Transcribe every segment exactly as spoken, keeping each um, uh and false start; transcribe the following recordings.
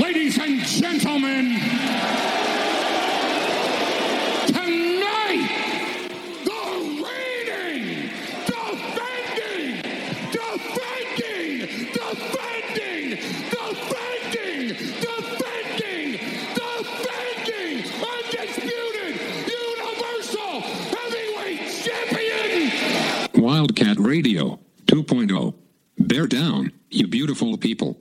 Ladies and gentlemen, tonight, the reigning, defending, defending, defending, defending, defending, defending, undisputed, universal heavyweight champion. Wildcat Radio two point oh. Bear down, you beautiful people.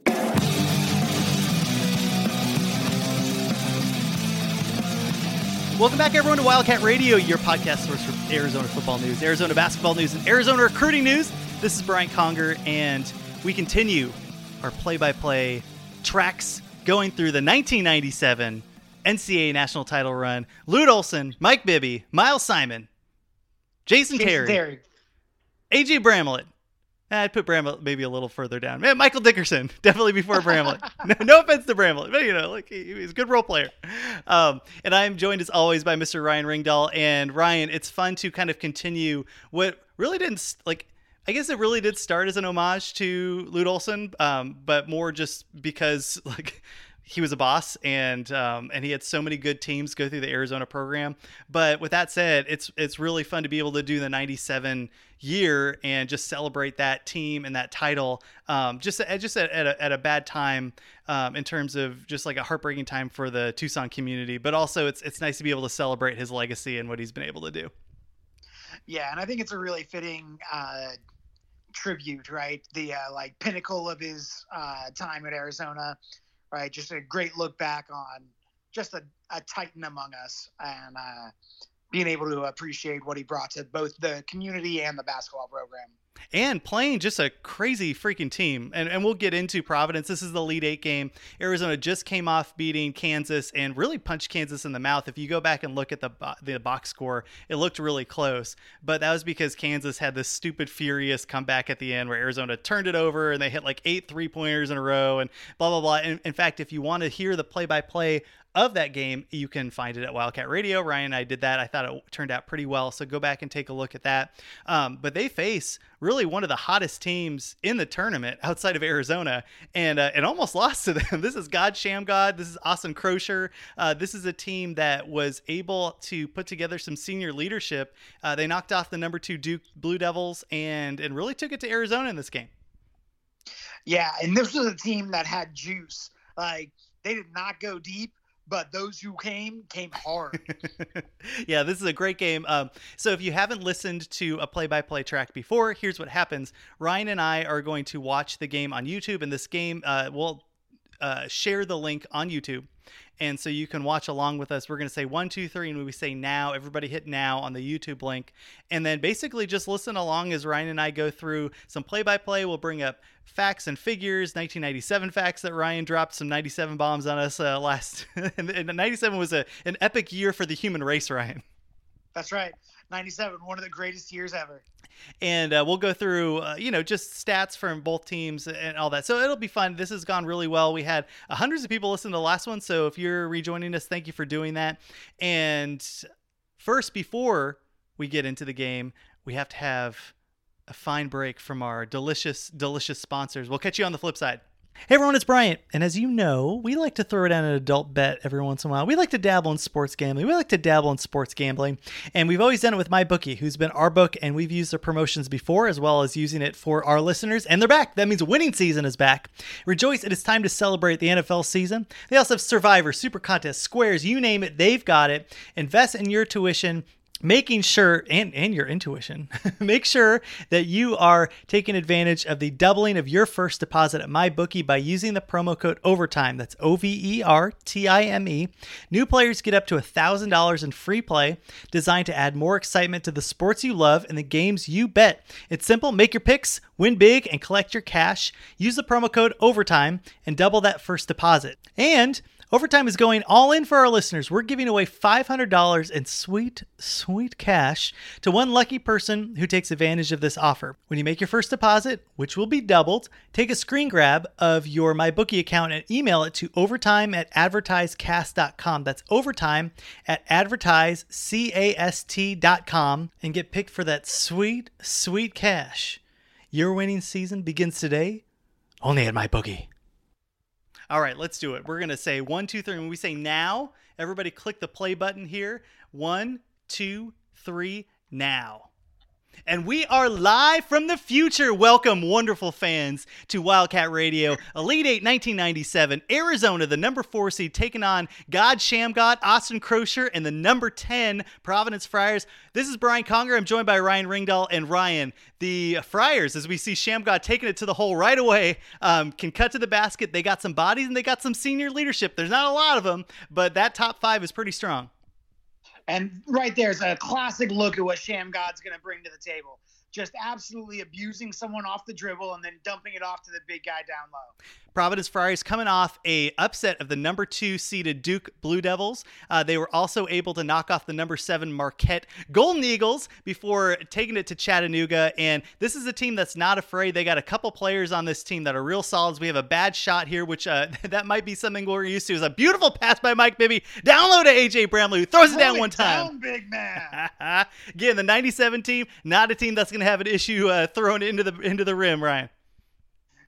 Welcome back, everyone, to Wildcat Radio, your podcast source for Arizona football news, Arizona basketball news, and Arizona recruiting news. This is Brian Conger, and we continue our play-by-play tracks going through the nineteen ninety-seven N C A A national title run. Lute Olson, Mike Bibby, Miles Simon, Jason Terry, A J. Bramlett. I'd put Bramlett maybe a little further down. Man, Michael Dickerson, definitely before Bramlett. no, no offense to Bramlett, but, you know, like he, he's a good role player. Um, and I am joined, as always, by Mister Ryan Ringdahl. And, Ryan, it's fun to kind of continue what really didn't, like, I guess it really did start as an homage to Lute Olson, um, but more just because, like, he was a boss, and um, and he had so many good teams go through the Arizona program. But with that said, it's it's really fun to be able to do the ninety-seven year and just celebrate that team and that title. Um, just just at, at, a, at a bad time um, in terms of just like a heartbreaking time for the Tucson community. But also, it's it's nice to be able to celebrate his legacy and what he's been able to do. Yeah, and I think it's a really fitting uh, tribute, right? The uh, like pinnacle of his uh, time at Arizona. Right, just a great look back on just a, a titan among us, and uh, being able to appreciate what he brought to both the community and the basketball program. And playing just a crazy freaking team. And and we'll get into Providence. This is the Elite Eight game. Arizona just came off beating Kansas and really punched Kansas in the mouth. If you go back and look at the the box score, it looked really close. But that was because Kansas had this stupid, furious comeback at the end where Arizona turned it over and they hit like eight three-pointers in a row and blah, blah, blah. And in fact, if you want to hear the play-by-play of that game, you can find it at Wildcat Radio. Ryan and I did that. I thought it turned out pretty well, so go back and take a look at that. Um, but they face really one of the hottest teams in the tournament outside of Arizona, and uh, and almost lost to them. This is God Shammgod. This is Austin Croshere. Uh, this is a team that was able to put together some senior leadership. Uh, they knocked off the number two Duke Blue Devils and and really took it to Arizona in this game. Yeah, and this was a team that had juice. Like, they did not go deep, but those who came, came hard. Yeah, this is a great game. Um, so if you haven't listened to a play-by-play track before, here's what happens. Ryan and I are going to watch the game on YouTube, and this game uh, will uh, share the link on YouTube. And so you can watch along with us. We're going to say one, two, three, and when we say now, everybody hit now on the YouTube link. And then basically just listen along as Ryan and I go through some play-by-play. We'll bring up facts and figures, nineteen ninety-seven facts that Ryan dropped, some ninety-seven bombs on us uh, last. and, and ninety-seven was a, an epic year for the human race, Ryan. That's right. ninety-seven, one of the greatest years ever. And uh, we'll go through, uh, you know, just stats from both teams and all that. So it'll be fun. This has gone really well. We had uh, hundreds of people listen to the last one. So if you're rejoining us, thank you for doing that. And first, before we get into the game, we have to have a fine break from our delicious, delicious sponsors. We'll catch you on the flip side. Hey everyone, it's Bryant, and as you know, we like to throw down an adult bet every once in a while. We like to dabble in sports gambling. We like to dabble in sports gambling, and we've always done it with MyBookie, who's been our book, and we've used their promotions before, as well as using it for our listeners, and they're back. That means winning season is back. Rejoice, it is time to celebrate the N F L season. They also have Survivor, Super Contest, Squares, you name it, they've got it. Invest in your tuition, making sure and, and your intuition, make sure that you are taking advantage of the doubling of your first deposit at MyBookie by using the promo code OVERTIME. That's O V E R T I M E. New players get up to one thousand dollars in free play designed to add more excitement to the sports you love and the games you bet. It's simple. Make your picks, win big, and collect your cash. Use the promo code OVERTIME and double that first deposit. And Overtime is going all in for our listeners. We're giving away five hundred dollars in sweet, sweet cash to one lucky person who takes advantage of this offer. When you make your first deposit, which will be doubled, take a screen grab of your MyBookie account and email it to overtime at advertisecast dot com. That's overtime at advertisecast dot com and get picked for that sweet, sweet cash. Your winning season begins today, only at MyBookie. All right, let's do it. We're going to say one, two, three. When we say now, everybody click the play button here. One, two, three, now. And we are live from the future. Welcome, wonderful fans, to Wildcat Radio. Elite Eight nineteen ninety-seven, Arizona, the number four seed, taking on God Shammgod, Austin Croshere, and the number ten, Providence Friars. This is Brian Conger. I'm joined by Ryan Ringdahl. And Ryan, the Friars, as we see Shammgod taking it to the hole right away, um, can cut to the basket. They got some bodies and they got some senior leadership. There's not a lot of them, but that top five is pretty strong. And right there's a classic look at what Shammgod's going to bring to the table. Just absolutely abusing someone off the dribble and then dumping it off to the big guy down low. Providence Friars coming off a upset of the number two seeded Duke Blue Devils. Uh, they were also able to knock off the number seven Marquette Golden Eagles before taking it to Chattanooga. And this is a team that's not afraid. They got a couple players on this team that are real solids. We have a bad shot here, which uh, that might be something we're used to. It's a beautiful pass by Mike Bibby. Down low to A J. Bramlett, who throws it down it one down, time. Big man. Again, the ninety-seven team, not a team that's going to have an issue uh, thrown into the into the rim, Ryan.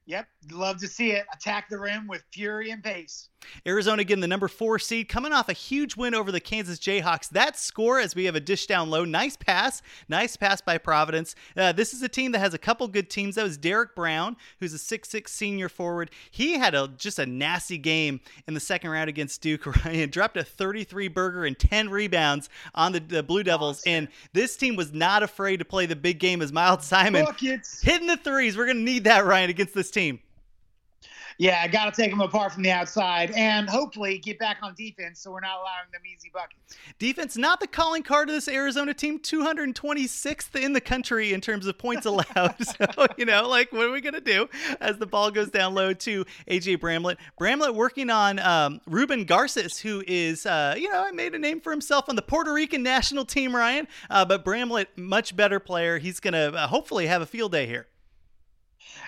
Yep, love to see it. Attack the rim with fury and pace. Arizona, again, the number four seed, coming off a huge win over the Kansas Jayhawks. That score, as we have a dish down low, nice pass. Nice pass by Providence. Uh, this is a team that has a couple good teams. That was Derek Brown, who's a six six senior forward. He had a just a nasty game in the second round against Duke. Ryan dropped a thirty-three burger and ten rebounds on the, the Blue Devils. Awesome. And this team was not afraid to play the big game as Miles Simon Buckets. Hitting the threes. We're going to need that, Ryan, against this team. Team. Yeah, I got to take them apart from the outside and hopefully get back on defense so we're not allowing them easy buckets. Defense, not the calling card of this Arizona team, two hundred twenty-sixth in the country in terms of points allowed. So, you know, like, what are we going to do as the ball goes down low to A J. Bramlett? Bramlett working on um, Rubén Garcés, who is, uh, you know, made a name for himself on the Puerto Rican national team, Ryan. Uh, but Bramlett, much better player. He's going to uh, hopefully have a field day here.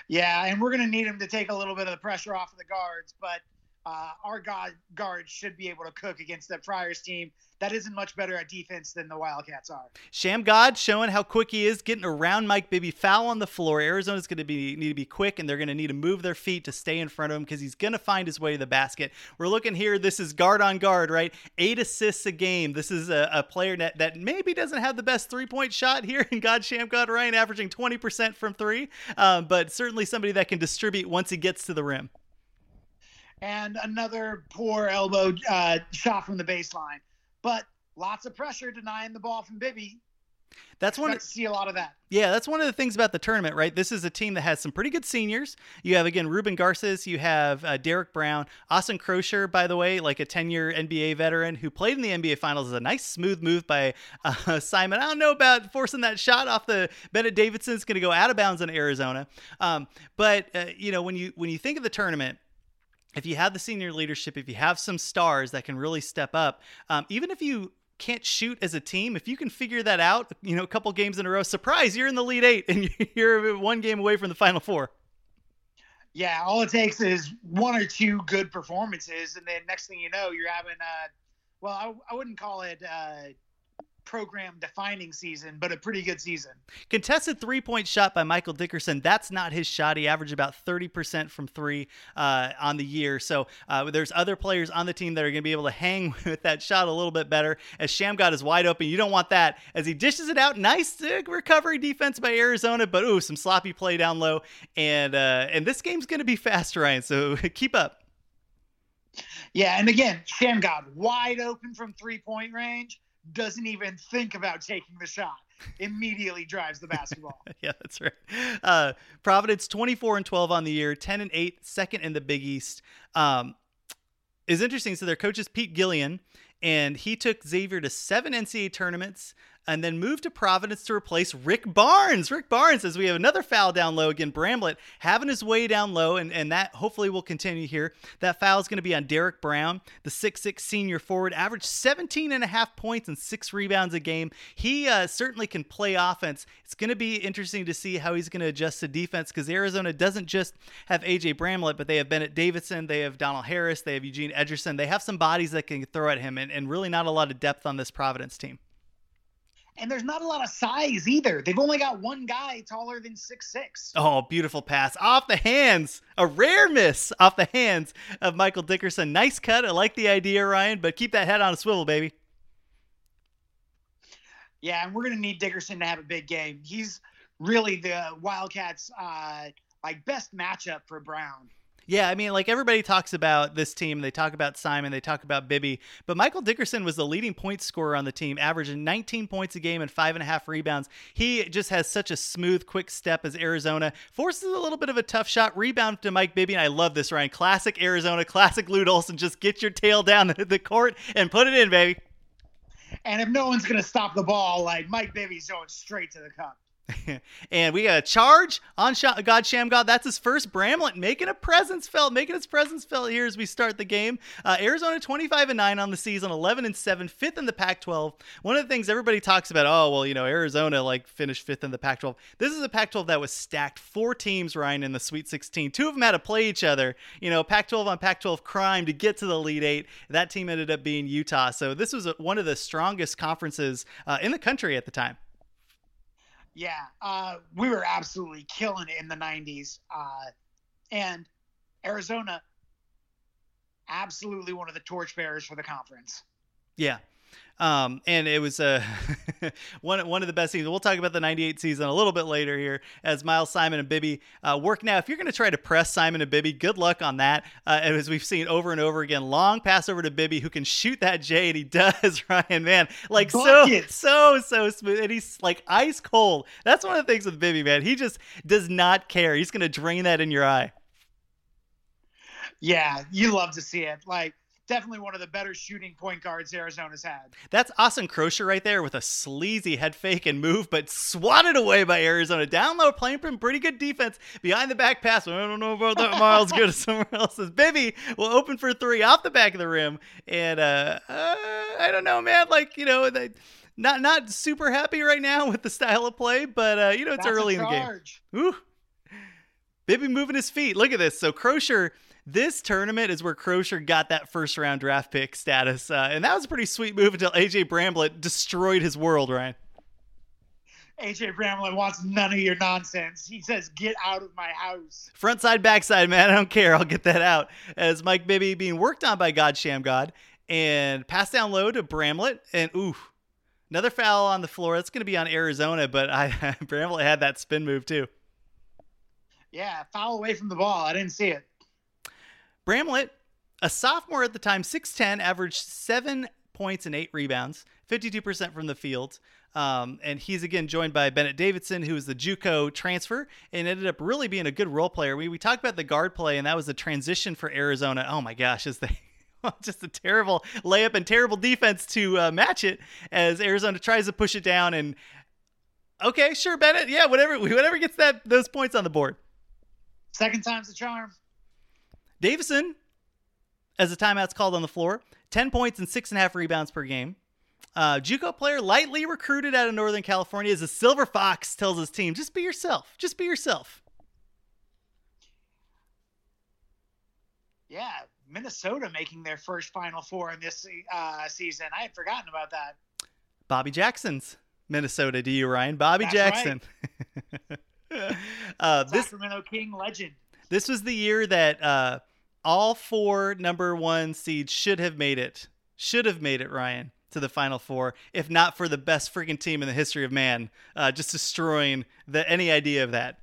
Yeah, and we're going to need him to take a little bit of the pressure off of the guards, but uh, our guard, guards should be able to cook against the Friars team that isn't much better at defense than the Wildcats are. Shammgod showing how quick he is, getting around Mike Bibby, foul on the floor. Arizona's going to be need to be quick, and they're going to need to move their feet to stay in front of him because he's going to find his way to the basket. We're looking here. This is guard on guard, right? Eight assists a game. This is a, a player that, that maybe doesn't have the best three-point shot here in God Shammgod, Ryan, averaging twenty percent from three, um, but certainly somebody that can distribute once he gets to the rim. And another poor elbow uh, shot from the baseline. But lots of pressure denying the ball from Bibby. That's one. Expect to see a lot of that. Yeah, that's one of the things about the tournament, right? This is a team that has some pretty good seniors. You have, again, Rubén Garcés. You have uh, Derek Brown. Austin Croshere, by the way, like a ten-year N B A veteran who played in the N B A Finals. Is a nice, smooth move by uh, Simon. I don't know about forcing that shot off the Bennett Davison. It's going to go out of bounds in Arizona. Um, but, uh, you know, when you when you think of the tournament, if you have the senior leadership, if you have some stars that can really step up, um, even if you can't shoot as a team, if you can figure that out, you know, a couple games in a row, surprise, you're in the Elite Eight and you're one game away from the Final Four. Yeah, all it takes is one or two good performances, and then next thing you know, you're having a, well, I, I wouldn't call it uh program defining season, but a pretty good season. Contested three-point shot by Michael Dickerson. That's not his shot. He averaged about thirty percent from three uh, on the year. So uh, there's other players on the team that are going to be able to hang with that shot a little bit better as Shammgod is wide open. You don't want that as he dishes it out. Nice recovery defense by Arizona, but ooh, some sloppy play down low. And, uh, and this game's going to be fast, Ryan. So keep up. Yeah. And again, Shammgod wide open from three-point range. Doesn't even think about taking the shot. Immediately drives the basketball. Yeah, that's right. Uh, Providence twenty-four and twelve on the year, ten and eight, second in the Big East. Um, is interesting. So their coach is Pete Gillen, and he took Xavier to seven N C A A tournaments. and then moved to Providence to replace Rick Barnes. Rick Barnes, as we have another foul down low. Again, Bramlett having his way down low, and, and that hopefully will continue here. That foul is going to be on Derek Brown, the six six senior forward, averaged seventeen and a half points and six rebounds a game. He uh, certainly can play offense. It's going to be interesting to see how he's going to adjust to defense, because Arizona doesn't just have A J. Bramlett, but they have Bennett Davison, they have Donald Harris, they have Eugene Edgerson. They have some bodies that can throw at him, and, and really not a lot of depth on this Providence team. And there's not a lot of size either. They've only got one guy taller than six six. Oh, beautiful pass. Off the hands. A rare miss off the hands of Michael Dickerson. Nice cut. I like the idea, Ryan, but keep that head on a swivel, baby. Yeah, and we're going to need Dickerson to have a big game. He's really the Wildcats' uh, like best matchup for Brown. Yeah, I mean, like everybody talks about this team. They talk about Simon. They talk about Bibby. But Michael Dickerson was the leading point scorer on the team, averaging nineteen points a game and five and a half rebounds. He just has such a smooth, quick step as Arizona forces a little bit of a tough shot. Rebound to Mike Bibby. And I love this, Ryan. Classic Arizona, classic Lute Olson. Just get your tail down the court and put it in, baby. And if no one's going to stop the ball, like Mike Bibby's going straight to the cup. And we got a charge on God Shammgod. That's his first. Bramlett making a presence felt, making his presence felt here as we start the game. Uh, Arizona twenty-five and nine on the season, eleven and seven, fifth in the Pac twelve. One of the things everybody talks about, oh, well, you know, Arizona like finished fifth in the Pac twelve. This is a Pac twelve that was stacked. Four teams, Ryan, in the Sweet sixteen. Two of them had to play each other. You know, Pac twelve on Pac twelve crime to get to the Elite Eight. That team ended up being Utah. So this was one of the strongest conferences uh, in the country at the time. Yeah, uh, we were absolutely killing it in the nineties. Uh, and Arizona, absolutely one of the torchbearers for the conference. Yeah. Um, and it was uh, one one of the best teams. We'll talk about the ninety-eight season a little bit later here as Miles Simon and Bibby uh, work. Now, if you're going to try to press Simon and Bibby, good luck on that. Uh, and as we've seen over and over again, long pass over to Bibby, who can shoot that J, and he does, Ryan, man. Like, so, so, so smooth. And he's, like, ice cold. That's one of the things with Bibby, man. He just does not care. He's going to drain that in your eye. Yeah, you love to see it. Like, definitely one of the better shooting point guards Arizona's had. That's Austin Croshere right there with a sleazy head fake and move, but swatted away by Arizona. Down low, playing from pretty good defense. Behind the back pass. I don't know about that. Miles go to somewhere else. Bibby will open for three off the back of the rim. And uh, uh, I don't know, man. Like, you know, they, not not super happy right now with the style of play, but, uh, you know, it's That's early in the game. Ooh. Bibby moving his feet. Look at this. So Croshere... This tournament is where Croshere got that first round draft pick status. Uh, and that was a pretty sweet move until A J. Bramlett destroyed his world, Ryan. A J. Bramlett wants none of your nonsense. He says, get out of my house. Front side, backside, man. I don't care. I'll get that out. As Mike Bibby being worked on by God Shammgod and passed down low to Bramlett. And ooh, another foul on the floor. That's going to be on Arizona, but I Bramlett had that spin move too. Yeah, foul away from the ball. I didn't see it. Bramlett, a sophomore at the time, six ten, averaged seven points and eight rebounds, fifty-two percent from the field. Um, and he's again joined by Bennett Davison, who is the JUCO transfer and ended up really being a good role player. We we talked about the guard play, and that was the transition for Arizona. Oh my gosh, is they just a terrible layup and terrible defense to uh, match it as Arizona tries to push it down. And okay, sure, Bennett, yeah, whatever, whatever gets that those points on the board. Second time's the charm. Davison, as a timeout's called on the floor, ten points and six and a half rebounds per game. Uh, JUCO player, lightly recruited out of Northern California, as a Silver Fox tells his team, just be yourself. Just be yourself. Yeah, Minnesota making their first Final Four in this uh, season. I had forgotten about that. Bobby Jackson's Minnesota, do you, Ryan? Bobby That's Jackson. Right. uh, this Sacramento King legend. This was the year that... Uh, All four number one seeds should have made it, should have made it, Ryan, to the Final Four, if not for the best freaking team in the history of man, uh, just destroying the any idea of that.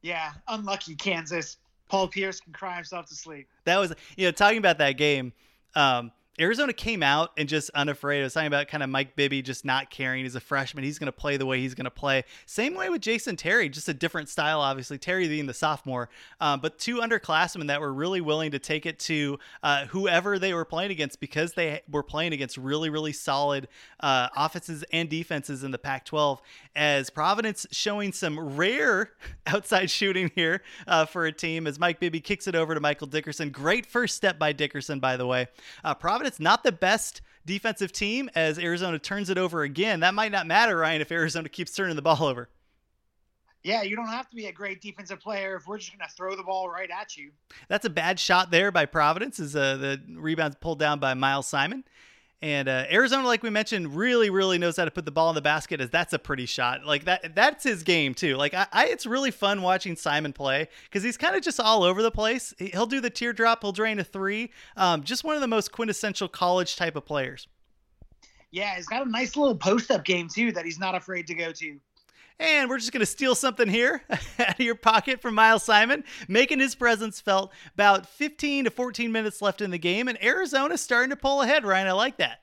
Yeah, unlucky Kansas. Paul Pierce can cry himself to sleep. That was, you know, talking about that game, um, Arizona came out and just unafraid. I was talking about kind of Mike Bibby just not caring. He's a freshman. He's going to play the way he's going to play. Same way with Jason Terry, just a different style, obviously. Terry being the sophomore, um, but two underclassmen that were really willing to take it to uh, whoever they were playing against, because they were playing against really, really solid uh, offenses and defenses in the Pac twelve, as Providence showing some rare outside shooting here uh, for a team as Mike Bibby kicks it over to Michael Dickerson. Great first step by Dickerson, by the way. Uh, Providence It's not the best defensive team as Arizona turns it over again. That might not matter, Ryan, if Arizona keeps turning the ball over. Yeah, you don't have to be a great defensive player if we're just going to throw the ball right at you. That's a bad shot there by Providence as uh, the rebound's pulled down by Miles Simon. And uh, Arizona, like we mentioned, really, really knows how to put the ball in the basket, as that's a pretty shot. Like that, that's his game too. Like I, I it's really fun watching Simon play, because he's kind of just all over the place. He'll do the teardrop. He'll drain a three. Um, just one of the most quintessential college type of players. Yeah, he's got a nice little post-up game too that he's not afraid to go to. And we're just going to steal something here out of your pocket from Miles Simon, making his presence felt. About fifteen to fourteen minutes left in the game, and Arizona's starting to pull ahead, Ryan. I like that.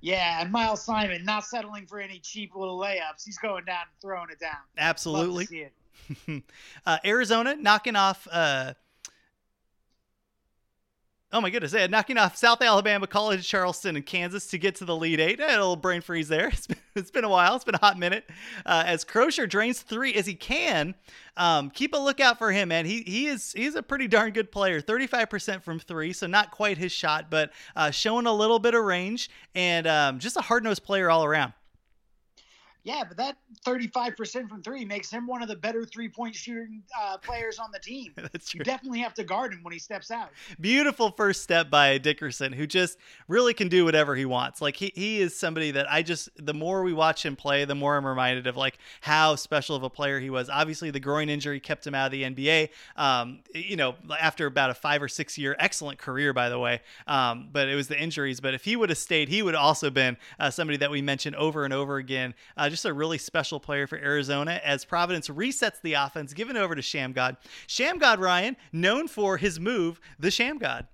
Yeah, and Miles Simon not settling for any cheap little layups. He's going down and throwing it down. Absolutely. Love to see it. uh, Arizona knocking off... Uh, Oh my goodness, knocking off South Alabama, College of Charleston, and Kansas to get to the lead eight. I had a little brain freeze there. It's been, it's been a while. It's been a hot minute. Uh, as Croshere drains three as he can. Um, keep a lookout for him, man. He he is he's a pretty darn good player. thirty-five percent from three, so not quite his shot, but uh, showing a little bit of range, and um, just a hard-nosed player all around. Yeah, but that thirty-five percent from three makes him one of the better three-point shooting uh, players on the team. That's true. You definitely have to guard him when he steps out. Beautiful first step by Dickerson, who just really can do whatever he wants. Like, he, he is somebody that I just, the more we watch him play, the more I'm reminded of, like, how special of a player he was. Obviously, the groin injury kept him out of the N B A, um, you know, after about a five- or six-year excellent career, by the way. Um, but it was the injuries. But if he would have stayed, he would have also been uh, somebody that we mentioned over and over again. Uh, just Just a really special player for Arizona as Providence resets the offense, giving over to Shammgod. Shammgod, Ryan, known for his move, the Shammgod.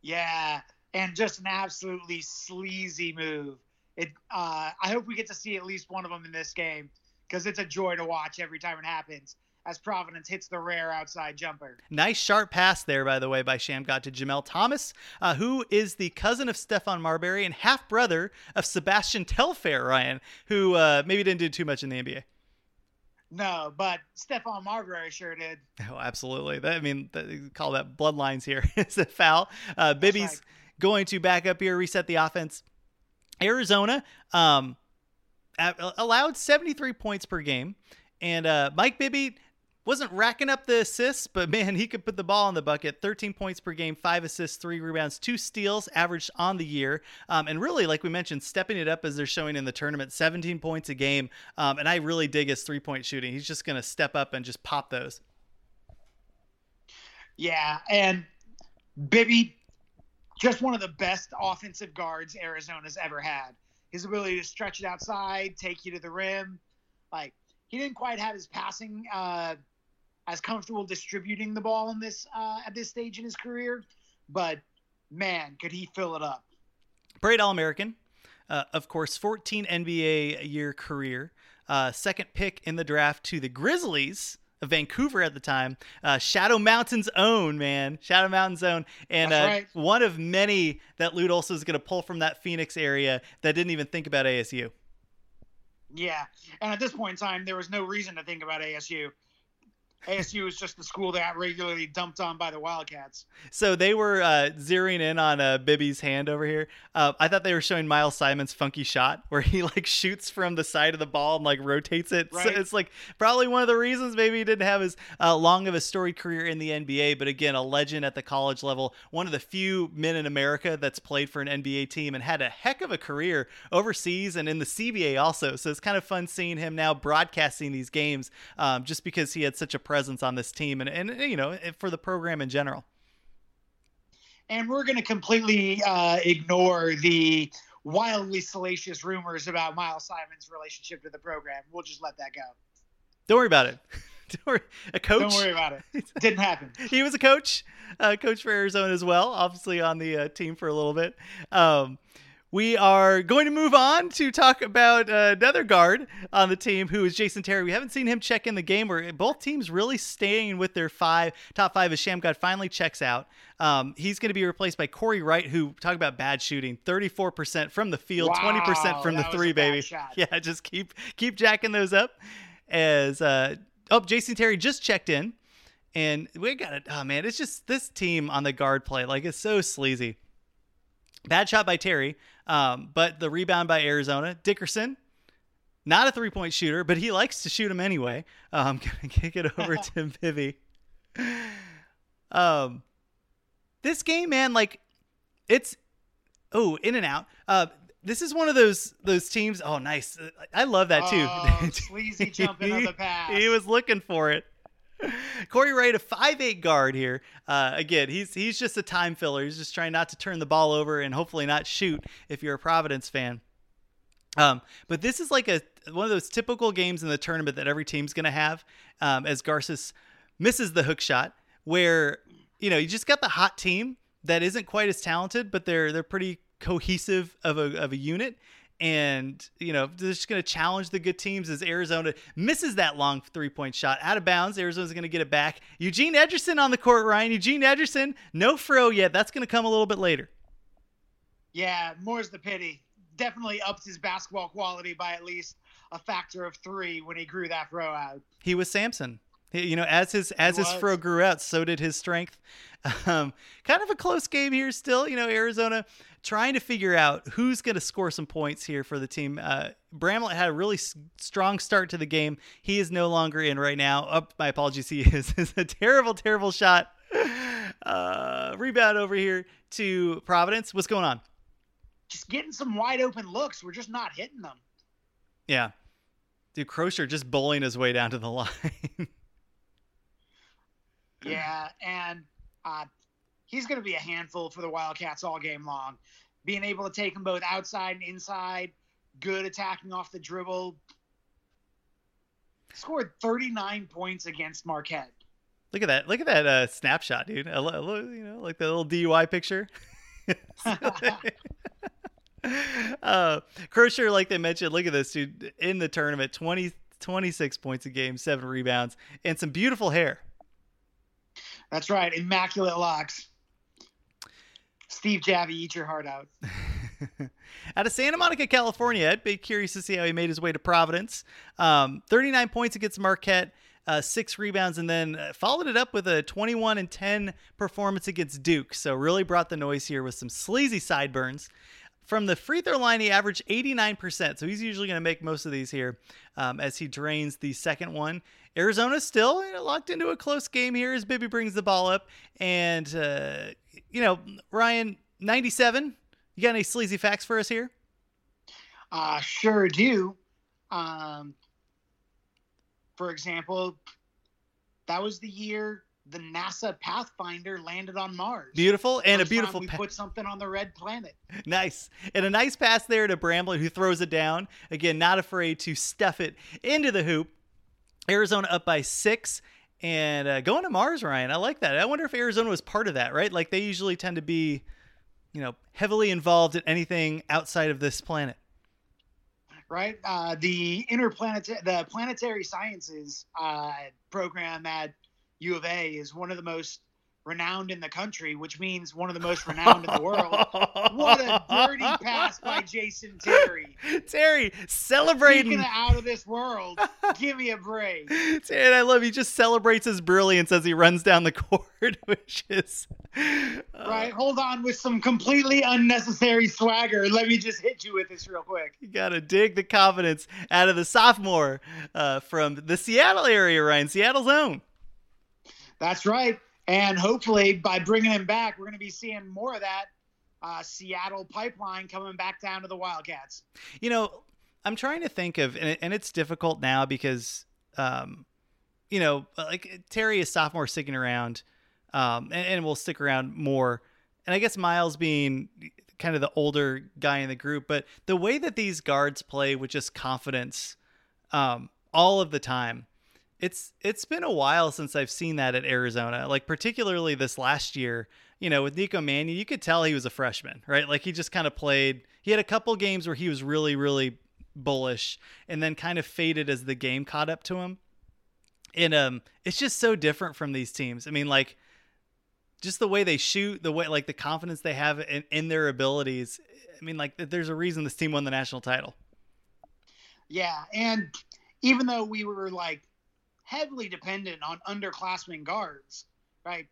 Yeah, and just an absolutely sleazy move. It. Uh, I hope we get to see at least one of them in this game, because it's a joy to watch every time it happens, as Providence hits the rare outside jumper. Nice sharp pass there, by the way, by Shammgod to Jamel Thomas, uh, who is the cousin of Stephon Marbury and half-brother of Sebastian Telfair, Ryan, who uh, maybe didn't do too much in the N B A. No, but Stephon Marbury sure did. Oh, absolutely. That, I mean, that, you call that bloodlines here. It's a foul. Uh, Bibby's right. Going to back up here, reset the offense. Arizona um, allowed seventy-three points per game, and uh, Mike Bibby wasn't racking up the assists, but man, he could put the ball in the bucket. thirteen points per game, five assists, three rebounds, two steals averaged on the year. Um, and really, like we mentioned, stepping it up as they're showing in the tournament, seventeen points a game. Um, and I really dig his three point shooting. He's just going to step up and just pop those. Yeah. And Bibby, just one of the best offensive guards Arizona's ever had. His ability to stretch it outside, take you to the rim. Like, he didn't quite have his passing, uh, as comfortable distributing the ball in this uh, at this stage in his career, but man, could he fill it up. Parade All-American, uh, of course, fourteen N B A year career, uh, second pick in the draft to the Grizzlies of Vancouver at the time, uh, Shadow Mountain's own, man, Shadow Mountain's own, and uh, right. One of many that Lute Olson is going to pull from that Phoenix area that didn't even think about A S U. Yeah, and at this point in time, there was no reason to think about A S U. A S U is just the school that got regularly dumped on by the Wildcats. So they were uh, zeroing in on uh, Bibby's hand over here. Uh, I thought they were showing Miles Simon's funky shot where he like shoots from the side of the ball and like rotates it. Right. So it's like probably one of the reasons maybe he didn't have as uh, long of a storied career in the N B A. But again, a legend at the college level, one of the few men in America that's played for an N B A team and had a heck of a career overseas and in the C B A also. So it's kind of fun seeing him now broadcasting these games um, just because he had such a presence on this team and, and you know, for the program in general. And we're going to completely uh, ignore the wildly salacious rumors about Miles Simon's relationship to the program. We'll just let that go. Don't worry about it. Don't worry. A coach. Don't worry about it. It didn't happen. He was a coach, uh, coach for Arizona as well, obviously on the uh, team for a little bit. Um, we are going to move on to talk about uh, another guard on the team, who is Jason Terry. We haven't seen him check in the game. Where both teams really staying with their five, top five, as Shammgod finally checks out. Um, he's going to be replaced by Corey Wright, who, talk about bad shooting, thirty-four percent from the field, wow, twenty percent from the three, baby. Shot. Yeah, just keep keep jacking those up. As uh, oh, Jason Terry just checked in, and we got it. Oh man, it's just this team on the guard play, like it's so sleazy. Bad shot by Terry, um, but the rebound by Arizona. Dickerson, not a three-point shooter, but he likes to shoot him anyway. I'm going to kick it over to Bibby. Um, this game, man, like, it's – oh, in and out. Uh, this is one of those those teams – oh, nice. I love that, too. Oh, sleazy jumping on the pass. He was looking for it. Corey Wright, a five eight guard here. Uh, again, he's he's just a time filler. He's just trying not to turn the ball over and hopefully not shoot if you're a Providence fan. Um, but this is like a one of those typical games in the tournament that every team's going to have, um, as Garces misses the hook shot, where, you know, you just got the hot team that isn't quite as talented, but they're they're pretty cohesive of a of a unit. And, you know, they're just going to challenge the good teams as Arizona misses that long three-point shot. Out of bounds, Arizona's going to get it back. Eugene Edgerson on the court, Ryan. Eugene Edgerson, no fro yet. That's going to come a little bit later. Yeah, more's the pity. Definitely upped his basketball quality by at least a factor of three when he grew that fro out. He was Samson. You know, as his as his fro grew out, so did his strength. Um, kind of a close game here still. You know, Arizona trying to figure out who's going to score some points here for the team. Uh, Bramlett had a really s- strong start to the game. He is no longer in right now. Oh, my apologies. He is. It's a terrible, terrible shot. Uh, rebound over here to Providence. What's going on? Just getting some wide open looks. We're just not hitting them. Yeah. Dude, Croshere just bowling his way down to the line. Yeah, and uh, he's going to be a handful for the Wildcats all game long. Being able to take them both outside and inside, good attacking off the dribble. Scored thirty-nine points against Marquette. Look at that! Look at that uh, snapshot, dude. A little, you know, like the little D U I picture. uh, Croshere, like they mentioned, look at this dude in the tournament: twenty, twenty-six points a game, seven rebounds, and some beautiful hair. That's right. Immaculate locks. Steve Javy, eat your heart out. Out of Santa Monica, California, I'd be curious to see how he made his way to Providence. Um, thirty-nine points against Marquette, uh, six rebounds, and then followed it up with a twenty-one and ten performance against Duke. So really brought the noise here with some sleazy sideburns. From the free throw line, he averaged eighty-nine percent. So he's usually going to make most of these here, um, as he drains the second one. Arizona still, you know, locked into a close game here as Bibby brings the ball up. And, uh, you know, Ryan, ninety-seven, you got any sleazy facts for us here? Uh, sure do. Um, for example, that was the year the NASA Pathfinder landed on Mars. Beautiful. And First a beautiful time we pa- put something on the red planet. Nice. And a nice pass there to Bramlett, who throws it down. Again, not afraid to stuff it into the hoop. Arizona up by six and uh, going to Mars, Ryan. I like that. I wonder if Arizona was part of that, right? Like they usually tend to be, you know, heavily involved in anything outside of this planet. Right. Uh, the interplanetary, the planetary sciences uh, program at U of A is one of the most renowned in the country, which means one of the most renowned in the world. What a dirty pass by Jason Terry. Terry, celebrating. Speaking of out of this world, give me a break. Terry, I love, he just celebrates his brilliance as he runs down the court, which is... Uh, right, hold on with some completely unnecessary swagger. Let me just hit you with this real quick. You got to dig the confidence out of the sophomore uh, from the Seattle area, Ryan. Seattle's own. That's right. And hopefully by bringing him back, we're going to be seeing more of that uh, Seattle pipeline coming back down to the Wildcats. You know, I'm trying to think of, and, it, and it's difficult now because, um, you know, like Terry is sophomore sticking around um, and, and will stick around more. And I guess Miles being kind of the older guy in the group, but the way that these guards play with just confidence um, all of the time. It's it's been a while since I've seen that at Arizona, like particularly this last year. You know, with Nico Mannion, you could tell he was a freshman, right? Like he just kind of played. He had a couple games where he was really, really bullish and then kind of faded as the game caught up to him. And um, it's just so different from these teams. I mean, like just the way they shoot, the way like the confidence they have in, in their abilities. I mean, like there's a reason this team won the national title. Yeah. And even though we were like heavily dependent on underclassmen guards, right?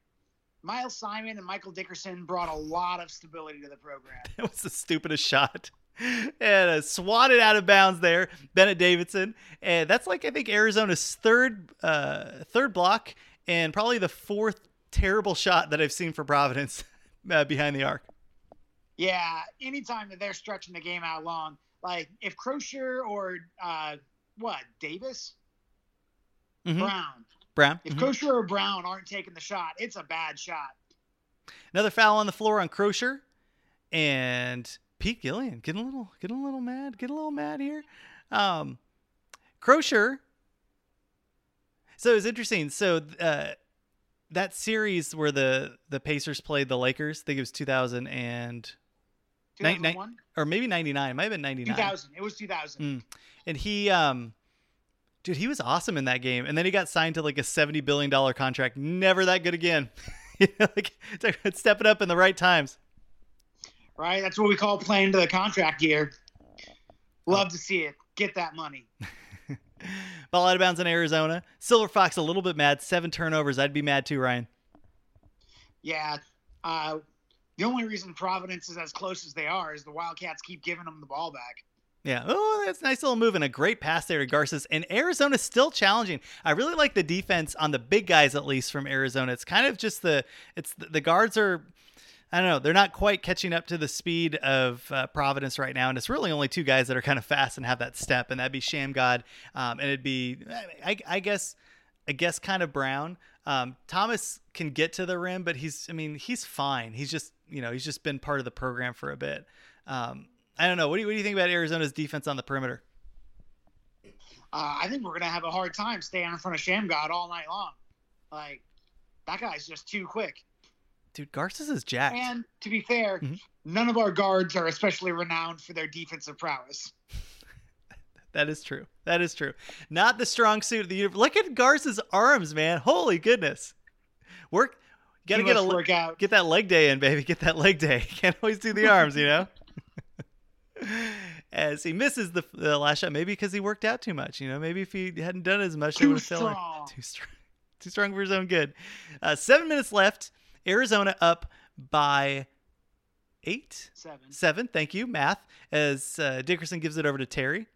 Miles Simon and Michael Dickerson brought a lot of stability to the program. That was the stupidest shot. And uh, swatted out of bounds there, Bennett Davison. And that's like, I think, Arizona's third uh, third block and probably the fourth terrible shot that I've seen for Providence uh, behind the arc. Yeah, anytime that they're stretching the game out long, like if Croshere or uh, what, Davis? Mm-hmm. Brown. Brown. If mm-hmm. Croshere or Brown aren't taking the shot, it's a bad shot. Another foul on the floor on Croshere, and Pete Gillen getting a little, getting a little mad, getting a little mad here. Um, Croshere. So it's interesting. So uh, that series where the the Pacers played the Lakers, I think it was two thousand and two thousand one, or maybe ninety nine. Might have been ninety nine. Two thousand. It was two thousand. Mm. And he. Um, Dude, he was awesome in that game. And then he got signed to like a seventy billion dollars contract. Never that good again. You know, like, step it up in the right times. Right. That's what we call playing to the contract year. Love oh. to see it. Get that money. Ball out of bounds in Arizona. Silver Fox a little bit mad. Seven turnovers. I'd be mad too, Ryan. Yeah. Uh, the only reason Providence is as close as they are is the Wildcats keep giving them the ball back. Yeah. Oh, that's a nice little move and a great pass there to Garces. And Arizona's still challenging. I really like the defense on the big guys, at least from Arizona. It's kind of just the it's the guards are, I don't know, they're not quite catching up to the speed of uh, Providence right now. And it's really only two guys that are kind of fast and have that step, and that'd be Shammgod, um, and it'd be I, I guess I guess kind of Brown. Um, Thomas can get to the rim, but he's I mean he's fine. He's just you know he's just been part of the program for a bit. Um, I don't know. What do you, what do you think about Arizona's defense on the perimeter? Uh, I think we're going to have a hard time staying in front of Shammgod all night long. Like, that guy's just too quick. Dude, Garces is jacked. And to be fair, mm-hmm. none of our guards are especially renowned for their defensive prowess. That is true. That is true. Not the strong suit of the universe. Look at Garces' arms, man. Holy goodness. Work. Got to get a work out. Get that leg day in, baby. Get that leg day. Can't always do the arms, you know? As he misses the, the last shot, maybe because he worked out too much. You know, maybe if he hadn't done as much, too it would have felt like too strong, too strong for his own good. Uh, seven minutes left. Arizona up by eight, seven. Seven. Thank you, math. As uh, Dickerson gives it over to Terry.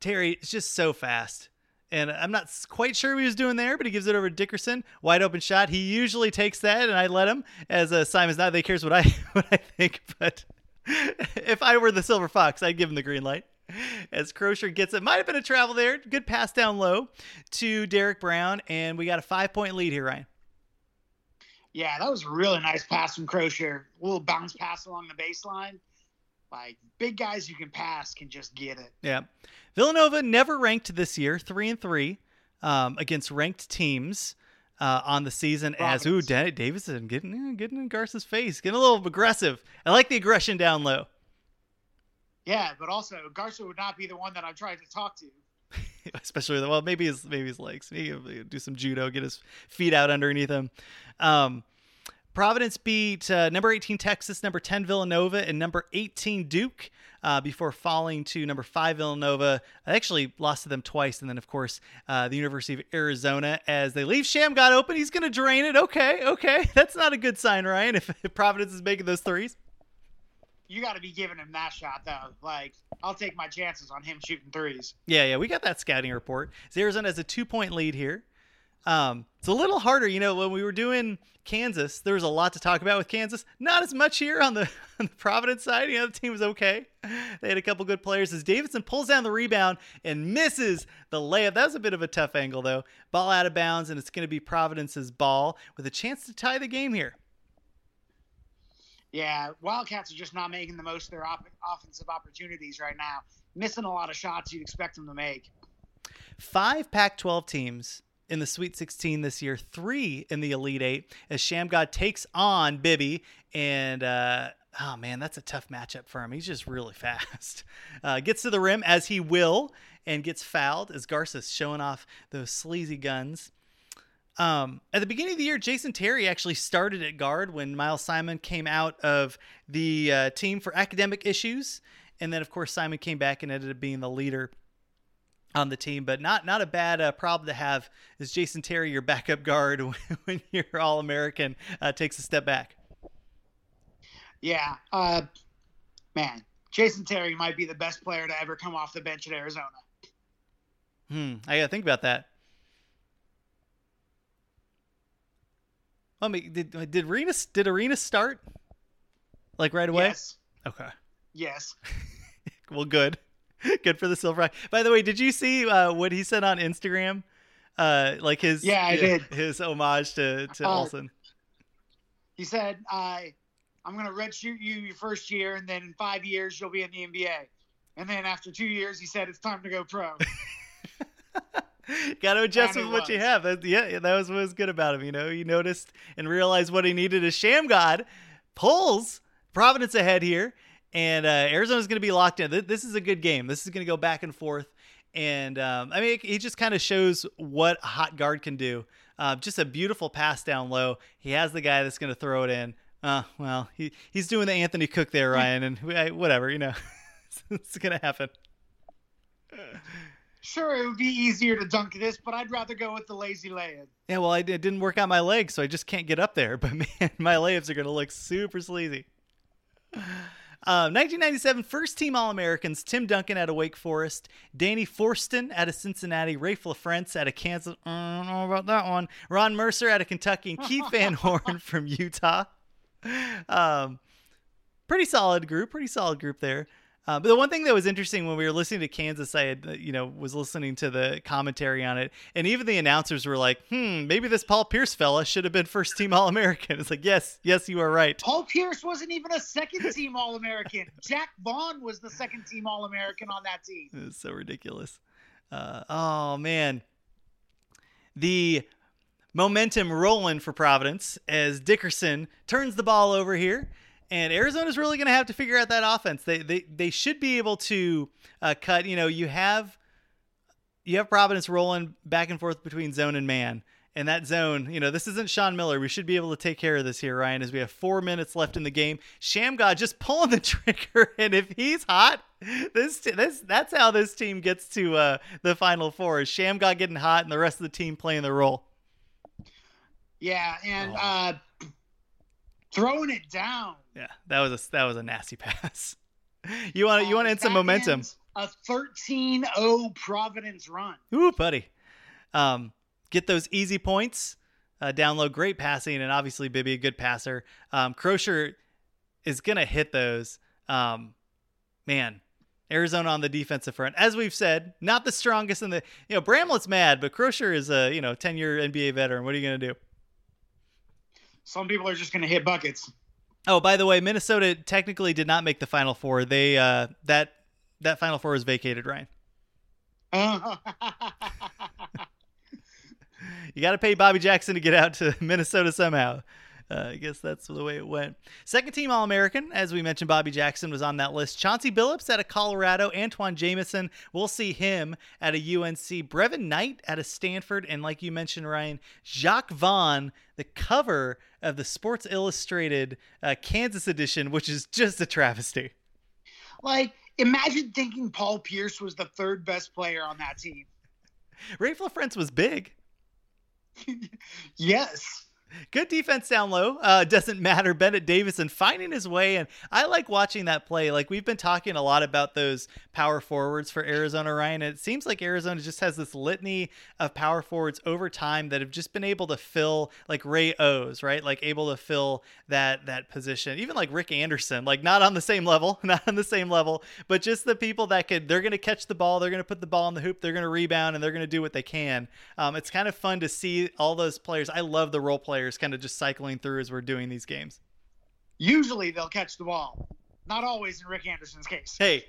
Terry is just so fast, and I'm not quite sure what he was doing there, but he gives it over to Dickerson. Wide open shot. He usually takes that, and I let him. As uh, Simon's not, they cares what I what I think, but. If I were the Silver Fox, I'd give him the green light. As Croshere gets it, might have been a travel there. Good pass down low to Derek Brown, and we got a five-point lead here, Ryan. Yeah, that was a really nice pass from Croshere. A little bounce pass along the baseline. Like, big guys who can pass can just get it. Yeah. Villanova never ranked this year, three and three um, against ranked teams. Uh, on the season Providence. As ooh, Dan- Davison getting getting in Garces' face, getting a little aggressive. I like the aggression down low. Yeah, but also Garces would not be the one that I'm trying to talk to. Especially the well, maybe his maybe his legs. Maybe do some judo, get his feet out underneath him. Um, Providence beat uh, number eighteen Texas, number ten Villanova, and number eighteen Duke uh, before falling to number five Villanova. I actually lost to them twice, and then of course uh, the University of Arizona. As they leave Shammgod open, he's going to drain it. Okay, okay, that's not a good sign, Ryan. If, if Providence is making those threes, you got to be giving him that shot though. Like, I'll take my chances on him shooting threes. Yeah, yeah, we got that scouting report. So Arizona has a two-point lead here. Um, it's a little harder, you know, when we were doing Kansas, there was a lot to talk about with Kansas, not as much here on the, on the Providence side. You know, the team was okay. They had a couple good players as Davison pulls down the rebound and misses the layup. That was a bit of a tough angle though. Ball out of bounds, and it's going to be Providence's ball with a chance to tie the game here. Yeah. Wildcats are just not making the most of their op- offensive opportunities right now. Missing a lot of shots you'd expect them to make. Five Pac twelve teams in the Sweet sixteen this year, three in the Elite Eight, as Shammgod takes on Bibby. And, uh, oh, man, that's a tough matchup for him. He's just really fast. Uh, gets to the rim, as he will, and gets fouled, as Garces showing off those sleazy guns. Um, at the beginning of the year, Jason Terry actually started at guard when Miles Simon came out of the uh, team for academic issues. And then, of course, Simon came back and ended up being the leader on the team. But not not a bad uh, problem to have is Jason Terry, your backup guard, when your All-American uh, takes a step back. Yeah, uh, man, Jason Terry might be the best player to ever come off the bench at Arizona. Hmm, I got to think about that. Let me, did did Arenas did Arenas start like right away? Yes. Okay. Yes. Well, good. Good for the Silver. By the way, did you see uh, what he said on Instagram? Uh, like his yeah, I his, did. his homage to to uh, Olsen. He said, "I I'm gonna redshirt you your first year, and then in five years you'll be in the N B A, and then after two years, he said it's time to go pro." Got to adjust with what was. you have. That, yeah, that was what was good about him. You know, you noticed and realized what he needed is Shammgod pulls Providence ahead here, and uh, Arizona's going to be locked in. This is a good game. This is going to go back and forth. And um, I mean, he just kind of shows what a hot guard can do. Uh, just a beautiful pass down low. He has the guy that's going to throw it in. Uh, well, he he's doing the Anthony Cook there, Ryan, and I, whatever, you know, it's going to happen. Sure, it would be easier to dunk this, but I'd rather go with the lazy lay-in. Yeah, well, I, it didn't work out my legs, so I just can't get up there. But, man, my layups are going to look super sleazy. Uh, nineteen ninety-seven first-team All-Americans, Tim Duncan out of Wake Forest, Danny Fortson out of Cincinnati, Raef LaFrentz out of Kansas. I don't know about that one. Ron Mercer out of Kentucky, and Keith Van Horn from Utah. Um, pretty solid group, pretty solid group there. Uh, but the one thing that was interesting when we were listening to Kansas, I had, you know, was listening to the commentary on it, and even the announcers were like, hmm, maybe this Paul Pierce fella should have been first team All-American. It's like, yes, yes, you are right. Paul Pierce wasn't even a second team All-American. Jacque Vaughn was the second team All-American on that team. It's so ridiculous. Uh, oh, man. The momentum rolling for Providence as Dickerson turns the ball over here. And Arizona's really going to have to figure out that offense. They they they should be able to uh, cut. You know, you have you have Providence rolling back and forth between zone and man. And that zone, you know, this isn't Sean Miller. We should be able to take care of this here, Ryan, as we have four minutes left in the game. Shammgod just pulling the trigger, and if he's hot, this this that's how this team gets to uh, the Final Four. Is Shammgod getting hot, and the rest of the team playing their role? Yeah, and. Oh. Uh, Throwing it down. Yeah, that was a that was a nasty pass. You want to you want to end some momentum. A thirteen oh Providence run. Ooh, buddy, um, get those easy points. Uh, down low, great passing, and obviously Bibby, a good passer. Um, Croshere is gonna hit those. Um, man, Arizona on the defensive front, as we've said, not the strongest in the. You know, Bramlett's mad, but Croshere is a you know ten year N B A veteran. What are you gonna do? Some people are just going to hit buckets. Oh, by the way, Minnesota technically did not make the Final Four. They uh, that that Final Four was vacated, Ryan. Oh. You got to pay Bobby Jackson to get out to Minnesota somehow. Uh, I guess that's the way it went. Second team All-American, as we mentioned, Bobby Jackson was on that list. Chauncey Billups out of Colorado, Antawn Jamison, we'll see him out of U N C. Brevin Knight out of Stanford, and like you mentioned, Ryan, Jacque Vaughn, the cover of the Sports Illustrated uh, Kansas edition, which is just a travesty. Like, imagine thinking Paul Pierce was the third best player on that team. Raef LaFrentz was big. Yes. Good defense down low. Uh, doesn't matter. Bennett Davison finding his way. And I like watching that play. Like we've been talking a lot about those power forwards for Arizona, Ryan. It seems like Arizona just has this litany of power forwards over time that have just been able to fill like Ray O's, right? Like able to fill that, that position, even like Rick Anderson, like not on the same level, not on the same level, but just the people that could, they're going to catch the ball. They're going to put the ball in the hoop. They're going to rebound and they're going to do what they can. Um, it's kind of fun to see all those players. I love the role play. Players kind of just cycling through as we're doing these games. Usually they'll catch the ball. Not always in Rick Anderson's case. Hey,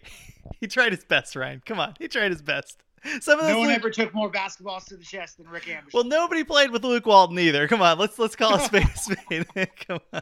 he tried his best, Ryan. Come on. He tried his best. Some of those no one Luke... ever took more basketballs to the chest than Rick Anderson. Well, nobody played with Luke Walton either. Come on, let's let's call a spade a spade. Come on.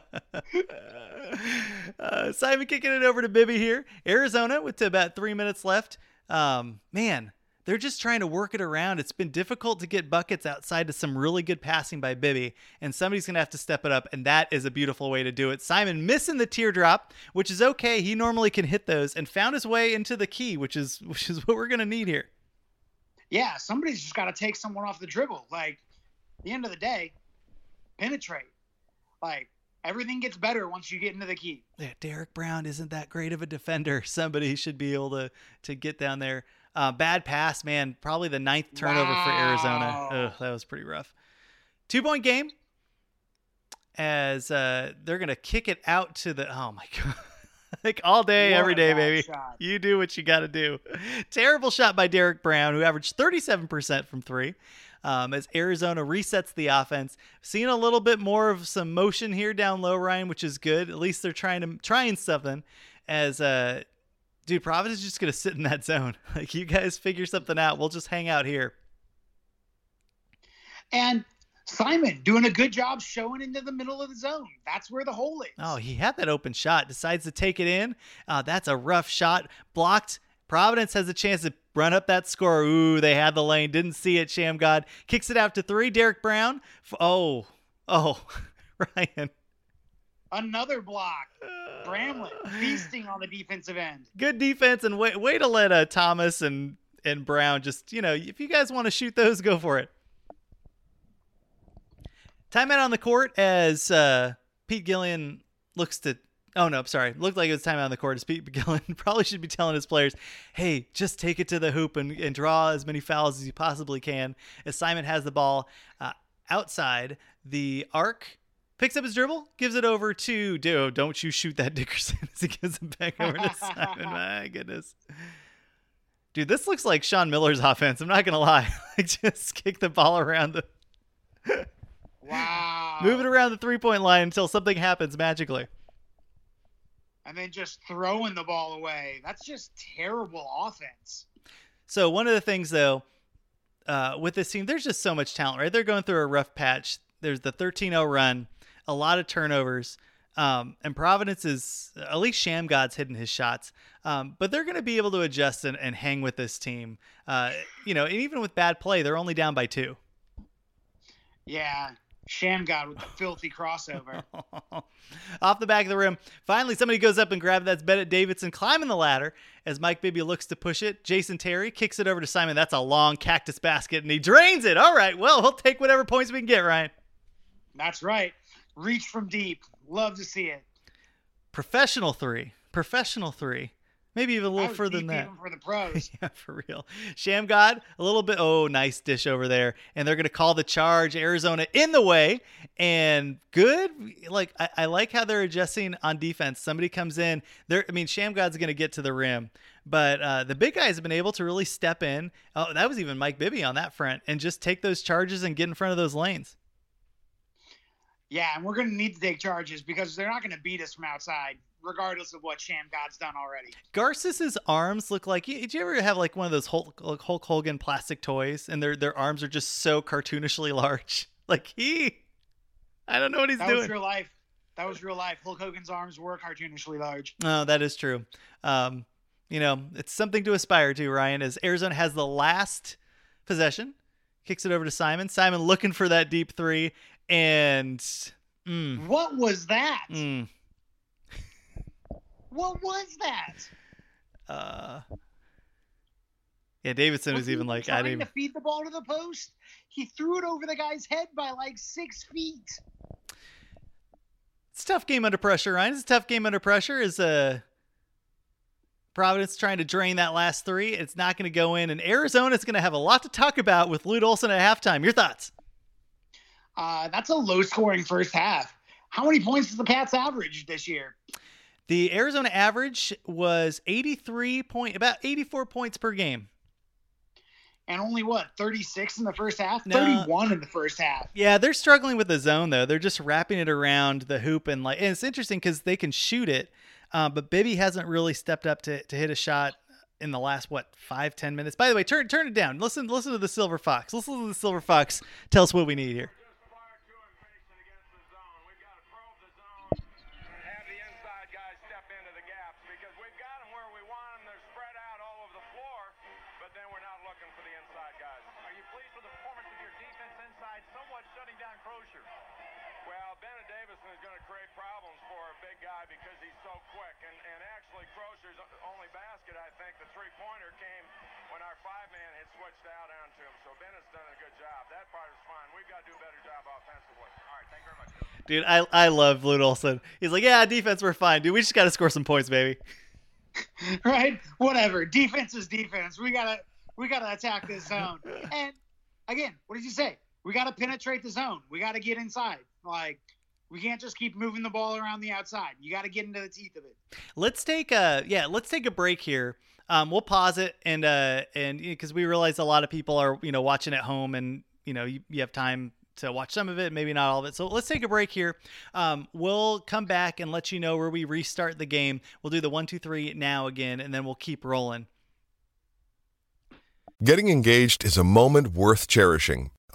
Uh, Simon kicking it over to Bibby here. Arizona with about three minutes left. Um, man, they're just trying to work it around. It's been difficult to get buckets outside to some really good passing by Bibby, and somebody's going to have to step it up, and that is a beautiful way to do it. Simon missing the teardrop, which is okay. He normally can hit those, and found his way into the key, which is which is what we're going to need here. Yeah, somebody's just got to take someone off the dribble. Like, at the end of the day, penetrate. Like, everything gets better once you get into the key. Yeah, Derek Brown isn't that great of a defender. Somebody should be able to, to get down there. Uh, bad pass, man. Probably the ninth turnover wow. for Arizona. Ugh, that was pretty rough. Two-point game. As uh, they're going to kick it out to the – oh, my God. Like all day, what every day, baby. Shot. You do what you got to do. Terrible shot by Derek Brown, who averaged thirty-seven percent from three. Um, as Arizona resets the offense, seeing a little bit more of some motion here down low, Ryan, which is good. At least they're trying to trying something. As uh, dude, Providence is just gonna sit in that zone. Like, you guys figure something out. We'll just hang out here. And Simon doing a good job showing into the middle of the zone. That's where the hole is. Oh, he had that open shot. Decides to take it in. Uh, that's a rough shot. Blocked. Providence has a chance to run up that score. Ooh, they had the lane. Didn't see it. Shammgod kicks it out to three. Derek Brown. Oh, oh, Ryan. Another block. Bramlett feasting on the defensive end. Good defense, and way, way to let uh, Thomas and, and Brown just, you know, if you guys want to shoot those, go for it. Timeout on the court as uh, Pete Gillen looks to... Oh, no, I'm sorry. Looked like it was timeout on the court as Pete Gillen probably should be telling his players, hey, just take it to the hoop and, and draw as many fouls as you possibly can. As Simon has the ball uh, outside the arc, picks up his dribble, gives it over to... Dude, don't you shoot that, Dickerson, as he gives it back over to Simon. My goodness. Dude, this looks like Sean Miller's offense. I'm not going to lie. Like, just kick the ball around the... Wow. Move it around the three-point line until something happens magically. And then just throwing the ball away. That's just terrible offense. So one of the things, though, uh, with this team, there's just so much talent, right? They're going through a rough patch. There's the thirteen oh run, a lot of turnovers. Um, and Providence is, at least Shammgod's hitting his shots. Um, but they're going to be able to adjust and, and hang with this team. Uh, you know, and even with bad play, they're only down by two. Yeah. Shammgod with the filthy crossover. Off the back of the rim. Finally, somebody goes up and grabs it. That's Bennett Davison climbing the ladder as Mike Bibby looks to push it. Jason Terry kicks it over to Simon. That's a long cactus basket, and he drains it. All right, well, he'll take whatever points we can get, Ryan. That's right. Reach from deep. Love to see it. Professional three. Professional three. Maybe even a little further than that. For the pros. Yeah, for real. Shammgod, a little bit. Oh, nice dish over there. And they're going to call the charge. Arizona in the way. And good. Like, I, I like how they're adjusting on defense. Somebody comes in. There, I mean, Shammgod's going to get to the rim. But uh, the big guys have been able to really step in. Oh, that was even Mike Bibby on that front. And just take those charges and get in front of those lanes. Yeah, and we're going to need to take charges because they're not going to beat us from outside, regardless of what Shammgod's done already. Garcés's arms look like... Did you ever have like one of those Hulk, Hulk Hogan plastic toys and their their arms are just so cartoonishly large? Like, he... I don't know what he's that doing. That was real life. That was real life. Hulk Hogan's arms were cartoonishly large. Oh, that is true. Um, you know, it's something to aspire to, Ryan, as Arizona has the last possession. Kicks it over to Simon. Simon looking for that deep three. And mm, what was that? Mm. What was that? Uh, yeah, Davison was, was even like, I didn't to feed the ball to the post. He threw it over the guy's head by like six feet. It's a tough game under pressure, Ryan. It's a tough game under pressure. Is uh, Providence trying to drain that last three? It's not going to go in, and Arizona's going to have a lot to talk about with Lute Olson at halftime. Your thoughts? Uh, that's a low-scoring first half. How many points does the Pats average this year? The Arizona average was eighty-three point, about eighty-four points per game. And only, what, thirty-six in the first half? No. thirty-one in the first half. Yeah, they're struggling with the zone, though. They're just wrapping it around the hoop. And, like, and it's interesting because they can shoot it, uh, but Bibby hasn't really stepped up to, to hit a shot in the last, what, five, ten minutes. By the way, turn turn it down. Listen listen to the Silver Fox. Listen to the Silver Fox. Tell us what we need here. Dude, I I love Lute Olson. He's like, yeah, defense, we're fine, dude. We just got to score some points, baby. Right? Whatever. Defense is defense. We gotta we gotta attack this zone. And again, what did you say? We gotta penetrate the zone. We gotta get inside. Like, we can't just keep moving the ball around the outside. You gotta get into the teeth of it. Let's take a yeah. Let's take a break here. Um, we'll pause it and uh and because we realize a lot of people are you know watching at home and you know you, you have time to watch some of it, maybe not all of it. So let's take a break here. Um, we'll come back and let you know where we restart the game. We'll do the one, two, three now again, and then we'll keep rolling. Getting engaged is a moment worth cherishing.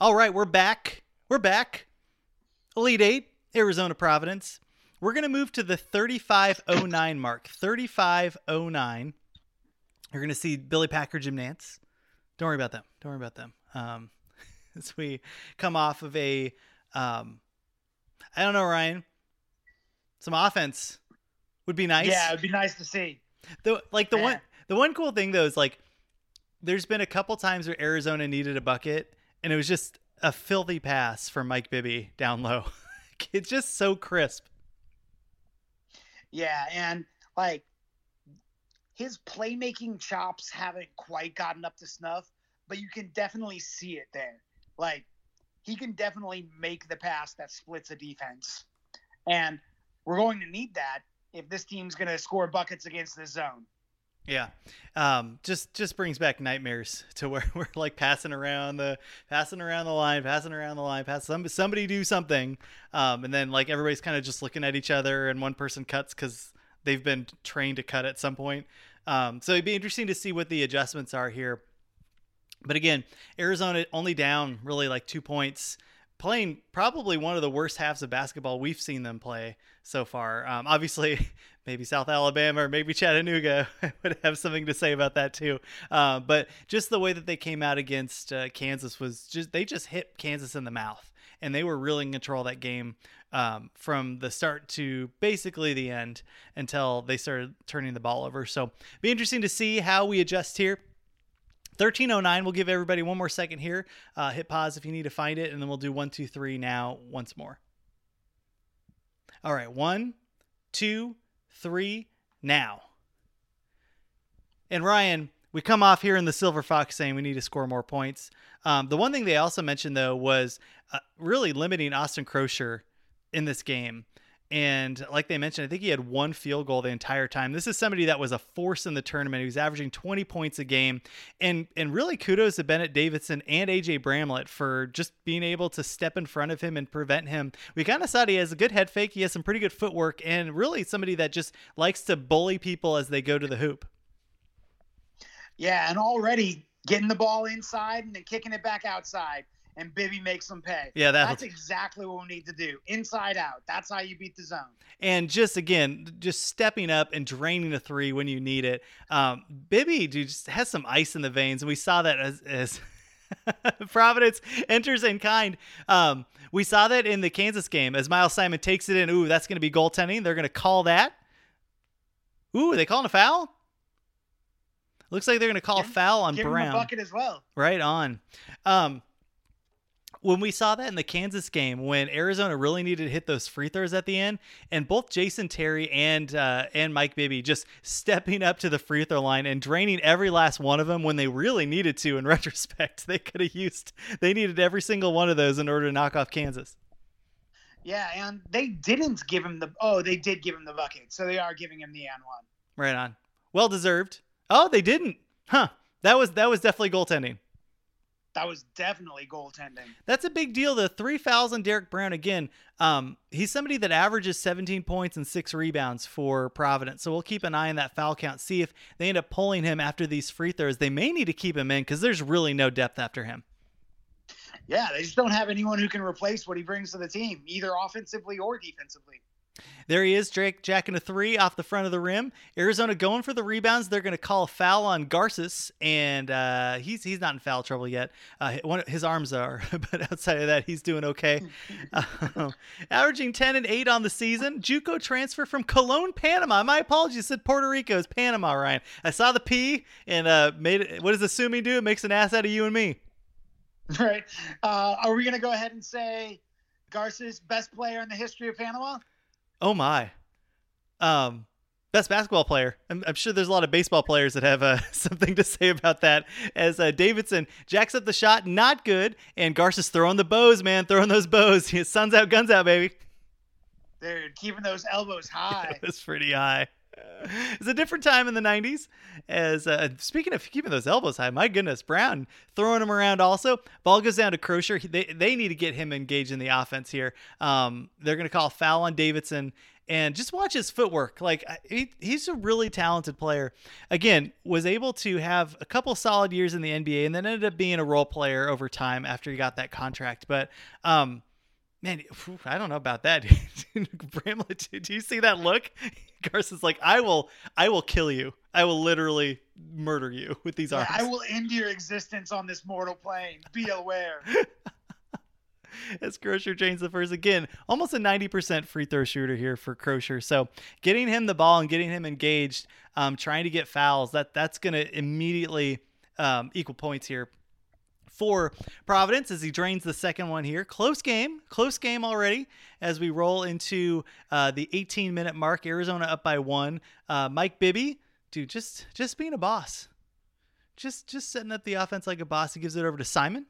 All right, we're back. We're back. Elite Eight, Arizona Providence. We're going to move to the thirty-five oh nine mark. thirty-five oh nine. You're going to see Billy Packer Jim Nantz. Don't worry about them. Don't worry about them. Um, as we come off of a, um, I don't know, Ryan, some offense would be nice. Yeah, it'd be nice to see. The, like the yeah. one, the one cool thing though is like, there's been a couple times where Arizona needed a bucket. And it was just a filthy pass from Mike Bibby down low. It's just so crisp. Yeah, and, like, his playmaking chops haven't quite gotten up to snuff, but you can definitely see it there. Like, he can definitely make the pass that splits a defense. And we're going to need that if this team's going to score buckets against this zone. Yeah, um, just just brings back nightmares to where we're like passing around the passing around the line, passing around the line, pass some somebody do something, um, and then like everybody's kind of just looking at each other, and one person cuts because they've been trained to cut at some point. Um, so it'd be interesting to see what the adjustments are here. But again, Arizona only down really like two points, playing probably one of the worst halves of basketball we've seen them play so far. Um, obviously. Maybe South Alabama or maybe Chattanooga would have something to say about that too. Uh, but just the way that they came out against uh, Kansas was just, they just hit Kansas in the mouth and they were really in control of that game um, from the start to basically the end until they started turning the ball over. So be interesting to see how we adjust here. thirteen oh nine. We'll give everybody one more second here. Uh, hit pause if you need to find it. And then we'll do one, two, three now once more. All right. One, two, three now. And Ryan, we come off here in the Silver Fox saying we need to score more points. Um, the one thing they also mentioned though was uh, really limiting Austin Croshere in this game. And like they mentioned, I think he had one field goal the entire time. This is somebody that was a force in the tournament. He was averaging twenty points a game. And and really kudos to Bennett Davison and A J. Bramlett for just being able to step in front of him and prevent him. We kind of saw he has a good head fake. He has some pretty good footwork, and really somebody that just likes to bully people as they go to the hoop. Yeah, and already getting the ball inside and then kicking it back outside. And Bibby makes them pay. Yeah, that that's exactly what we need to do. Inside out. That's how you beat the zone. And just, again, just stepping up and draining the three when you need it. Um, Bibby, dude, just has some ice in the veins. And we saw that as, as Providence enters in kind. Um, we saw that in the Kansas game as Miles Simon takes it in. Ooh, that's going to be goaltending. They're going to call that. Ooh, are they calling a foul? Looks like they're going to call give, a foul on give Brown. Give him a bucket as well. Right on. Um, When we saw that in the Kansas game, when Arizona really needed to hit those free throws at the end, and both Jason Terry and uh, and Mike Bibby just stepping up to the free throw line and draining every last one of them when they really needed to. In retrospect, they could have used they needed every single one of those in order to knock off Kansas. Yeah, and they didn't give him the oh they did give him the bucket, so they are giving him the and one. Right on, well deserved. Oh, they didn't, huh? That was that was definitely goaltending. That was definitely goaltending. That's a big deal. The three fouls on Derek Brown again. Um, he's somebody that averages seventeen points and six rebounds for Providence. So we'll keep an eye on that foul count. See if they end up pulling him after these free throws. They may need to keep him in because there's really no depth after him. Yeah, they just don't have anyone who can replace what he brings to the team, either offensively or defensively. There he is, Drake jacking a three off the front of the rim. Arizona going for the rebounds. They're going to call a foul on Garces, and uh, he's he's not in foul trouble yet. Uh, one, his arms are, but outside of that, he's doing okay. Uh, averaging ten and eight on the season. JUCO transfer from Colon, Panama. My apologies, said Puerto Rico. It's Panama, Ryan. I saw the P, and uh, made it, what does assuming do? It makes an ass out of you and me. All right. Uh, are we going to go ahead and say Garces, best player in the history of Panama? Oh my, um, best basketball player. I'm, I'm sure there's a lot of baseball players that have uh, something to say about that. As uh, Davidson jacks up the shot, not good, and Garces throwing the bows, man, throwing those bows. His sun's out, guns out, baby. Dude, keeping those elbows high. Yeah, that's pretty high. It's a different time in the nineties. As uh, speaking of keeping those elbows high, my goodness, Brown throwing them around. Also, ball goes down to Croshere. They they need to get him engaged in the offense here. Um, they're going to call a foul on Davidson, and just watch his footwork. Like he, he's a really talented player. Again, was able to have a couple solid years in the N B A, and then ended up being a role player over time after he got that contract. But um, man, I don't know about that. Bramlett, do you see that look? Garces like, I will, I will kill you. I will literally murder you with these arms. Yeah, I will end your existence on this mortal plane. Be aware. As Croshere drains the first again, almost a ninety percent free throw shooter here for Croshere. So getting him the ball and getting him engaged, um, trying to get fouls, that that's going to immediately um, equal points here for Providence as he drains the second one here. Close game, close game already as we roll into uh, the eighteen minute mark. Arizona up by one. Uh, Mike Bibby, dude, just just being a boss, just just setting up the offense like a boss. He gives it over to Simon.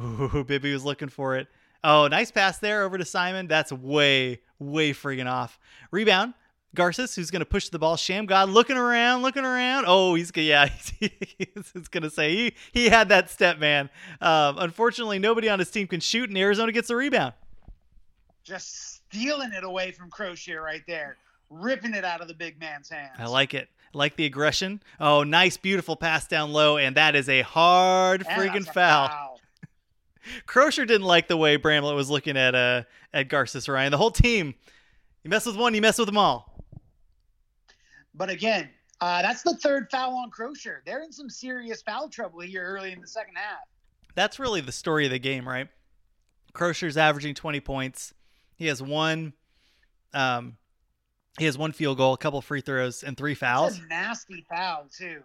Ooh, Bibby was looking for it. Oh, nice pass there over to Simon. That's way way friggin' off. Rebound. Garces, who's going to push the ball. Shammgod looking around, looking around. Oh, he's going to, yeah, it's going to say he, he had that step, man. Um, unfortunately, nobody on his team can shoot, and Arizona gets the rebound. Just stealing it away from Croshere right there. Ripping it out of the big man's hands. I like it. I like the aggression. Oh, nice, beautiful pass down low, and that is a hard and freaking foul. foul. Croshere didn't like the way Bramlett was looking at, uh, at Garces, Ryan. The whole team. You mess with one, you mess with them all. But again, uh, that's the third foul on Croshere. They're in some serious foul trouble here early in the second half. That's really the story of the game, right? Croshere's averaging twenty points. He has one, um, he has one field goal, a couple free throws, and three fouls. That's a nasty foul too.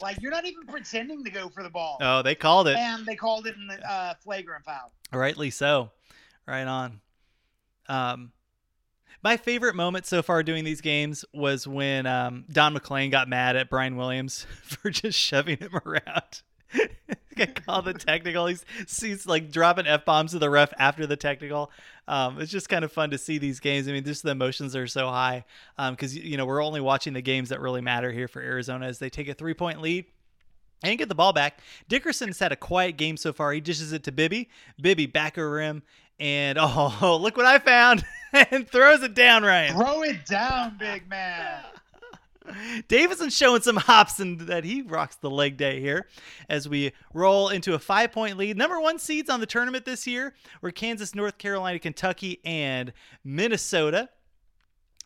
Like, you're not even pretending to go for the ball. Oh, they called it. And they called it in the uh, flagrant foul. Rightly so. Right on. Um. My favorite moment so far doing these games was when um, Don McLean got mad at Brian Williams for just shoving him around. get called the technical. He's, he's like dropping F-bombs to the ref after the technical. Um, it's just kind of fun to see these games. I mean, just the emotions are so high because, um, you know, we're only watching the games that really matter here for Arizona as they take a three-point lead and get the ball back. Dickerson's had a quiet game so far. He dishes it to Bibby. Bibby back over rim. And, oh, look what I found. And throws it down, Ryan. Throw it down, big man. Davison's showing some hops and that he rocks the leg day here as we roll into a five-point lead. Number one seeds on the tournament this year were Kansas, North Carolina, Kentucky, and Minnesota.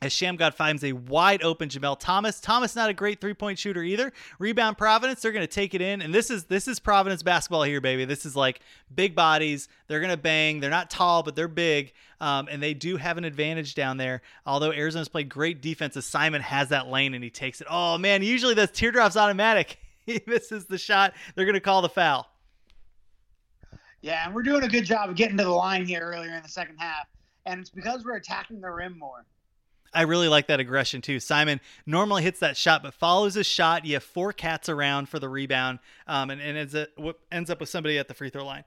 As Shammgod finds a wide open Jamel Thomas. Thomas not a great three-point shooter either. Rebound Providence. They're going to take it in. And this is this is Providence basketball here, baby. This is like big bodies. They're going to bang. They're not tall, but they're big. Um, and they do have an advantage down there. Although Arizona's played great defense, as Simon has that lane and he takes it. Oh, man, usually that's teardrops automatic. He misses the shot. They're going to call the foul. Yeah, and we're doing a good job of getting to the line here earlier in the second half. And it's because we're attacking the rim more. I really like that aggression too. Simon normally hits that shot, but follows his shot. You have four cats around for the rebound, um, and, and ends, a, ends up with somebody at the free throw line.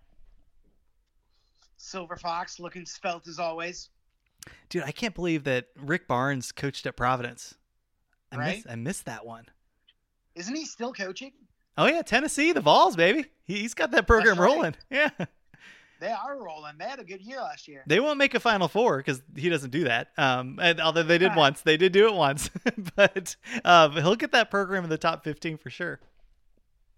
Silver Fox looking svelte as always. Dude, I can't believe that Rick Barnes coached at Providence. I right? Miss, I missed that one. Isn't he still coaching? Oh, yeah. Tennessee, the Vols, baby. He, he's got that program right. rolling. Yeah. They are rolling. They had a good year last year. They won't make a Final Four because he doesn't do that. Um, and although they did once, they did do it once. But um, he'll get that program in the top fifteen for sure.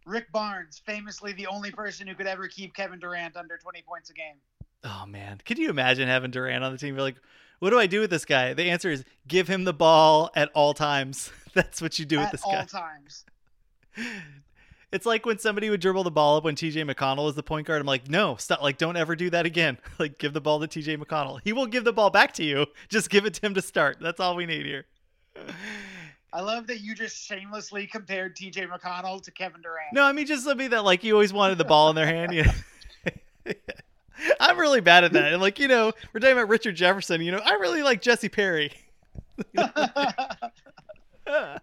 Rick Barnes, famously the only person who could ever keep Kevin Durant under twenty points a game. Oh, man. Could you imagine having Durant on the team? You're like, what do I do with this guy? The answer is give him the ball at all times. That's what you do at with this guy. At all times. It's like when somebody would dribble the ball up when T J McConnell was the point guard. I'm like, no, stop. Like, don't ever do that again. Like, give the ball to T J McConnell. He will give the ball back to you. Just give it to him to start. That's all we need here. I love that you just shamelessly compared T J McConnell to Kevin Durant. No, I mean, just something that, like, you always wanted the ball in their hand. You know? I'm really bad at that. And, like, you know, we're talking about Richard Jefferson. You know, I really like Jesse Perry. uh.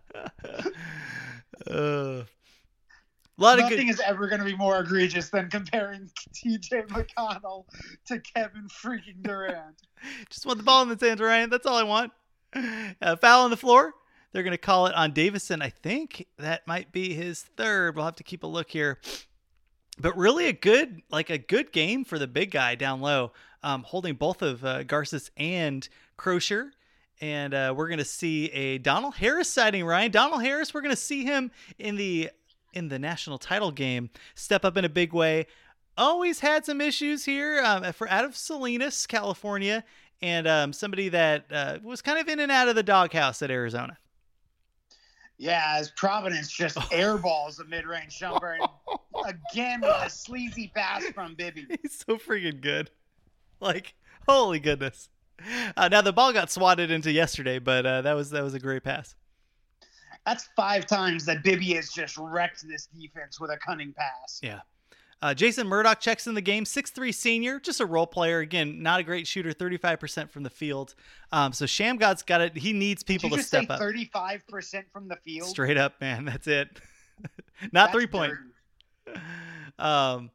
A lot Nothing of good... is ever going to be more egregious than comparing T J McConnell to Kevin freaking Durant. Just want the ball in the hands, Ryan. That's all I want. Uh, foul on the floor. They're going to call it on Davison. I think that might be his third. We'll have to keep a look here. But really a good, like a good game for the big guy down low, um, holding both of uh, Garces and Croshere. And uh, we're going to see a Donald Harris sighting, Ryan. Donald Harris, we're going to see him in the... in the national title game, step up in a big way. Always had some issues here um, for out of Salinas, California, and um, somebody that uh, was kind of in and out of the doghouse at Arizona. Yeah, as Providence just airballs a mid-range jumper and again with a sleazy pass from Bibby. He's so freaking good. Like, holy goodness. Uh, now the ball got swatted into yesterday, but uh, that was that was a great pass. That's five times that Bibby has just wrecked this defense with a cunning pass. Yeah. Uh, Jason Murdock checks in the game. six three senior, just a role player. Again, not a great shooter, thirty-five percent from the field. Um, so Shammgod's got it. He needs people to step up. Did you just say thirty-five percent from the field? Straight up, man. That's it. Not three point. Um,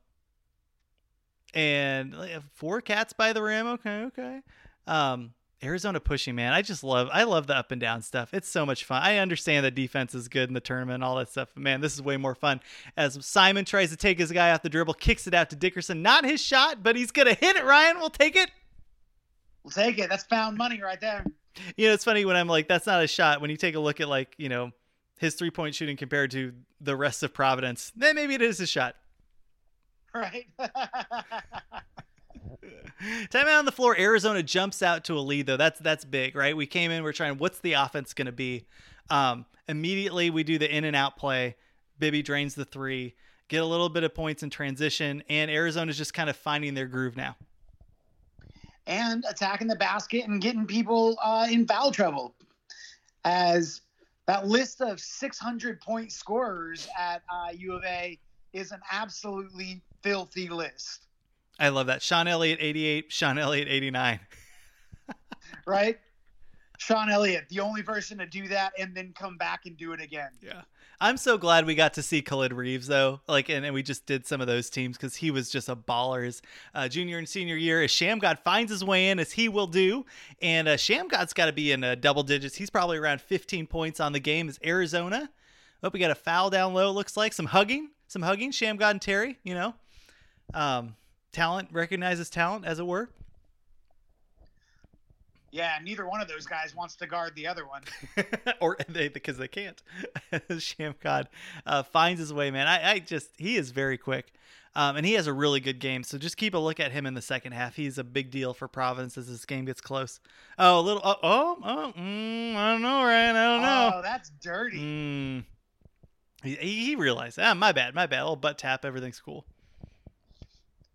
and four cats by the rim. Okay, okay. Um, Arizona pushing, man. I just love, I love the up and down stuff. It's so much fun. I understand that defense is good in the tournament and all that stuff, but man, this is way more fun. As Simon tries to take his guy off the dribble, kicks it out to Dickerson. Not his shot, but he's going to hit it, Ryan. We'll take it. We'll take it. That's found money right there. You know, it's funny when I'm like, that's not a shot. When you take a look at like, you know, his three point shooting compared to the rest of Providence, then maybe it is a shot. Right. Timeout on the floor. Arizona jumps out to a lead, though. That's that's big, right? We came in, we're trying, what's the offense going to be? Um, immediately, we do the in and out play. Bibby drains the three, get a little bit of points in transition, and Arizona's just kind of finding their groove now. And attacking the basket and getting people uh, in foul trouble. As that list of six hundred point scorers at uh, U of A is an absolutely filthy list. I love that. Sean Elliott, eighty-eight. Sean Elliott, eighty-nine. Right? Sean Elliott, the only person to do that and then come back and do it again. Yeah. I'm so glad we got to see Khalid Reeves, though. Like, and, and we just did some of those teams because he was just a baller his uh, junior and senior year. As Shammgod finds his way in, as he will do. And uh, Shammgod's got to be in uh, double digits. He's probably around fifteen points on the game as Arizona. Hope we got a foul down low, looks like. Some hugging. Some hugging. Shammgod and Terry, you know. Um, talent recognizes talent, as it were. Yeah, neither one of those guys wants to guard the other one. Or they, because they can't. Shammgod uh, finds his way, man. I, I just, he is very quick. Um, and he has a really good game. So just keep a look at him in the second half. He's a big deal for Providence as this game gets close. Oh, a little, oh, oh, oh mm, I don't know, Ryan. I don't know. Oh, that's dirty. Mm. He, he realized, ah, my bad, my bad. I'll butt tap. Everything's cool.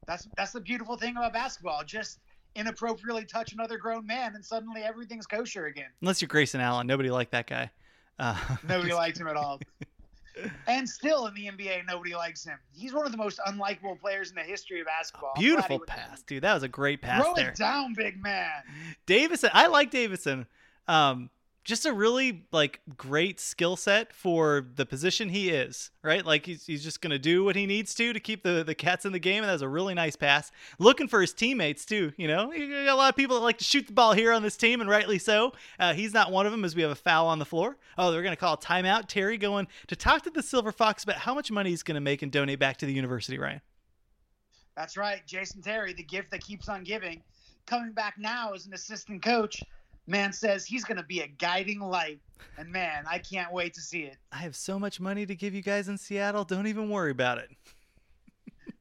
That's, that's the beautiful thing about basketball. Just inappropriately touch another grown man and suddenly everything's kosher again. Unless you're Grayson Allen. Nobody liked that guy. Uh, nobody liked him at all. And still in the N B A, nobody likes him. He's one of the most unlikable players in the history of basketball. Oh, beautiful pass, dude. That was a great pass. Throw there. Throw it down, big man. Davison. I like Davison. Um, just a really like great skill set for the position he is, right? Like he's, he's just going to do what he needs to, to keep the, the Cats in the game. And that was a really nice pass, looking for his teammates too. You know, you got a lot of people that like to shoot the ball here on this team, and rightly so. Uh, he's not one of them, as we have a foul on the floor. Oh, they're going to call a timeout. Terry going to talk to the Silver Fox about how much money he's going to make and donate back to the university, Ryan. That's right. Jason Terry, the gift that keeps on giving, coming back now as an assistant coach. Man says he's going to be a guiding light, and man, I can't wait to see it. I have so much money to give you guys in Seattle. Don't even worry about it.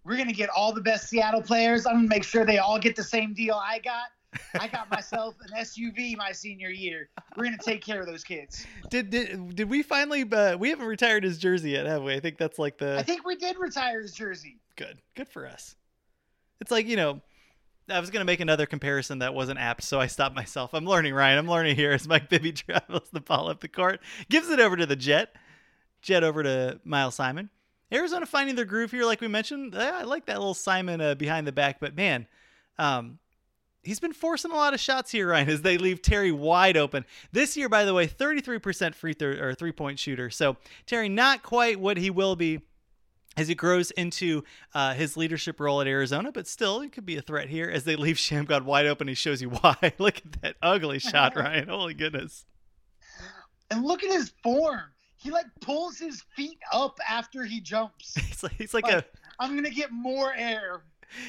We're going to get all the best Seattle players. I'm going to make sure they all get the same deal I got. I got myself an S U V my senior year. We're going to take care of those kids. Did did, did we finally uh, – we haven't retired his jersey yet, have we? I think that's like the – I think we did retire his jersey. Good. Good for us. It's like, you know – I was going to make another comparison that wasn't apt, so I stopped myself. I'm learning, Ryan. I'm learning here as Mike Bibby travels the ball up the court. Gives it over to the Jet. Jet over to Miles Simon. Arizona finding their groove here, like we mentioned. I like that little Simon uh, behind the back, but man, um, he's been forcing a lot of shots here, Ryan, as they leave Terry wide open. This year, by the way, thirty-three percent free throw or three-point shooter. So Terry, not quite what he will be as he grows into uh, his leadership role at Arizona, but still, it could be a threat here as they leave Shammgod wide open. He shows you why. Look at that ugly shot, Ryan. Holy goodness. And look at his form. He, like, pulls his feet up after he jumps. He's like, he's like, like a... I'm going to get more air.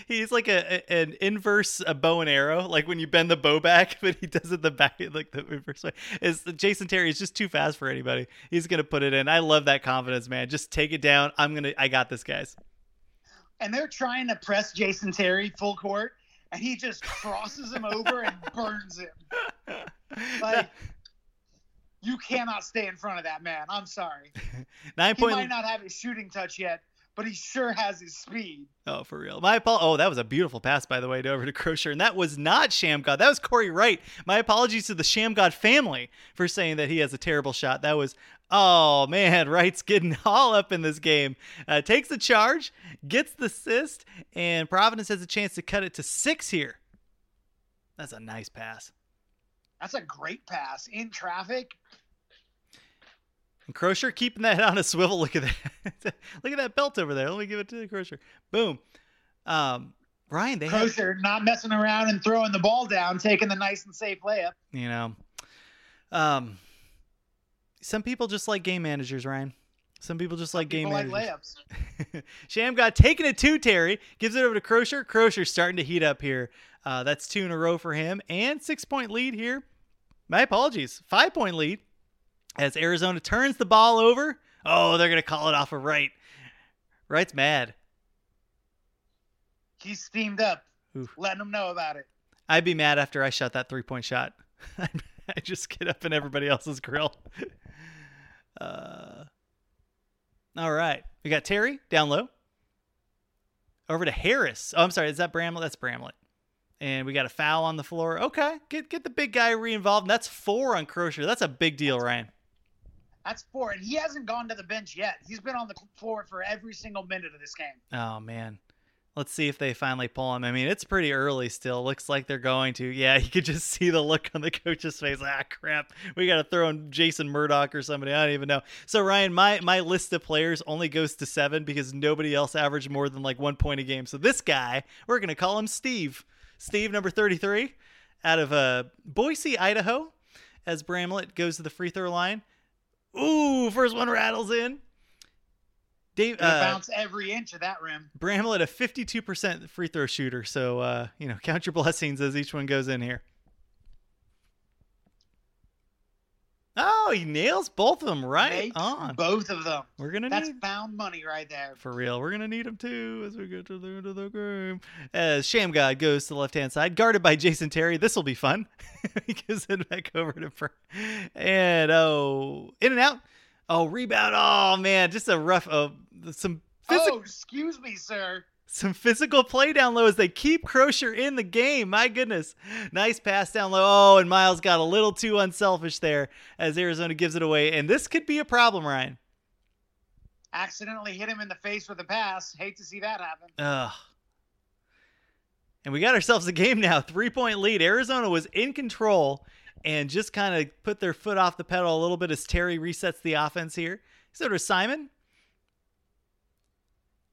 He's like a, a an inverse a bow and arrow, like when you bend the bow back, but he does it the back like the reverse way. Is Jason Terry is just too fast for anybody. He's gonna put it in. I love that confidence, man. Just take it down. I'm gonna. I got this, guys. And they're trying to press Jason Terry full court, and he just crosses him over and burns him. Like you cannot stay in front of that man. I'm sorry. Nine point. He might not have his shooting touch yet, but he sure has his speed. Oh, for real. My apo- Oh, that was a beautiful pass, by the way, to over to Croshere. And that was not Shammgod. That was Corey Wright. My apologies to the Shammgod family for saying that he has a terrible shot. That was, oh, man, Wright's getting all up in this game. Uh, takes the charge, gets the assist, and Providence has a chance to cut it to six here. That's a nice pass. That's a great pass. In traffic. And Croshere keeping that on a swivel. Look at that. Look at that belt over there. Let me give it to Croshere. Boom. Um, Ryan, they Croshere have... not messing around and throwing the ball down, taking the nice and safe layup. You know, um, some people just like game managers, Ryan. Some people just some like people game like managers. Layups. Shammgod taking it to Terry. Gives it over to Croshere. Croshere's starting to heat up here. Uh, that's two in a row for him. And six-point lead here. My apologies. Five-point lead. As Arizona turns the ball over, oh, they're going to call it off of Wright. Wright's mad. He's steamed up. Oof. Letting them know about it. I'd be mad after I shot that three-point shot. I just get up in everybody else's grill. Uh, all right. We got Terry down low. Over to Harris. Oh, I'm sorry. Is that Bramlett? That's Bramlett. And we got a foul on the floor. Okay. Get get the big guy re-involved. And that's four on Croshere. That's a big deal, Ryan. That's four. And he hasn't gone to the bench yet. He's been on the floor for every single minute of this game. Oh, man. Let's see if they finally pull him. I mean, it's pretty early still. Looks like they're going to. Yeah, you could just see the look on the coach's face. Ah, crap. We got to throw in Jason Murdock or somebody. I don't even know. So, Ryan, my, my list of players only goes to seven because nobody else averaged more than like one point a game. So this guy, we're going to call him Steve. Steve, number thirty-three, out of uh, Boise, Idaho, as Bramlett goes to the free throw line. Ooh, first one rattles in. Dave, uh, bounce every inch of that rim. Bramlett, a fifty-two percent free throw shooter. So, uh, you know, count your blessings as each one goes in here. Oh, he nails both of them right Makes on. Both of them. We're gonna That's need... found money right there. For real. We're going to need them, too, as we get to the end of the game. As Shammgod goes to the left-hand side, guarded by Jason Terry. This will be fun. He gives it back over to Brown. And, oh, in and out. Oh, rebound. Oh, man. Just a rough, uh, some physical. Oh, excuse me, sir. Some physical play down low as they keep Croshere in the game. My goodness. Nice pass down low. Oh, and Miles got a little too unselfish there as Arizona gives it away. And this could be a problem, Ryan. Accidentally hit him in the face with a pass. Hate to see that happen. Ugh. And we got ourselves a game now. Three-point lead. Arizona was in control and just kind of put their foot off the pedal a little bit as Terry resets the offense here. So does Simon.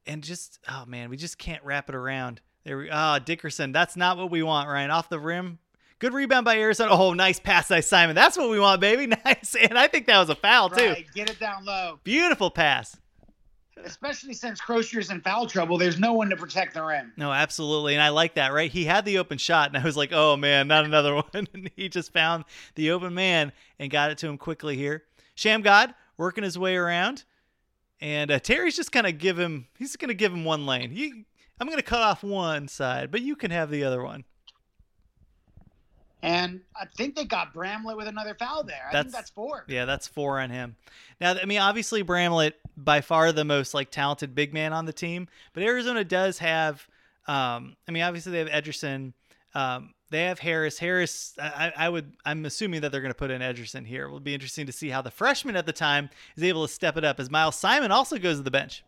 And just, oh, man, we just can't wrap it around. There we Ah, oh, Dickerson, that's not what we want, Ryan. Off the rim. Good rebound by Arizona. Oh, nice pass by Simon. That's what we want, baby. Nice. And I think that was a foul, right, too. Get it down low. Beautiful pass. Especially since Croshere's in foul trouble, there's no one to protect the rim. No, absolutely. And I like that, right? He had the open shot, and I was like, oh, man, not another one. And he just found the open man and got it to him quickly here. Shammgod working his way around. And uh, Terry's just going to give him, he's going to give him one lane. He, I'm going to cut off one side, but you can have the other one. And I think they got Bramlett with another foul there. I that's, think that's four. Yeah, that's four on him. Now, I mean, obviously Bramlett by far the most like talented big man on the team, but Arizona does have, um, I mean, obviously they have Edgerson, um, they have Harris. Harris, I, I would, I'm assuming that they're going to put in Edgerson here. It will be interesting to see how the freshman at the time is able to step it up as Miles Simon also goes to the bench.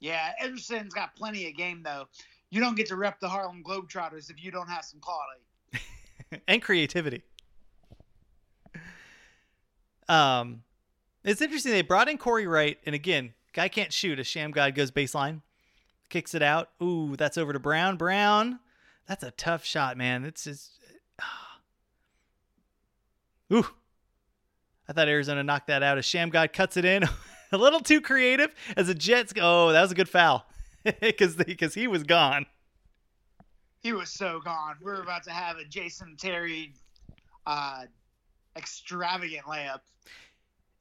Yeah, Edgerson's got plenty of game, though. You don't get to rep the Harlem Globetrotters if you don't have some quality. And creativity. Um, it's interesting. They brought in Corey Wright, and again, guy can't shoot as Shammgod goes baseline. Kicks it out. Ooh, that's over to Brown. Brown. That's a tough shot, man. It's just, uh. ooh, I thought Arizona knocked that out as Shammgod cuts it in a little too creative as the Jets go. Oh, that was a good foul because because he was gone. He was so gone. We were about to have a Jason Terry uh, extravagant layup.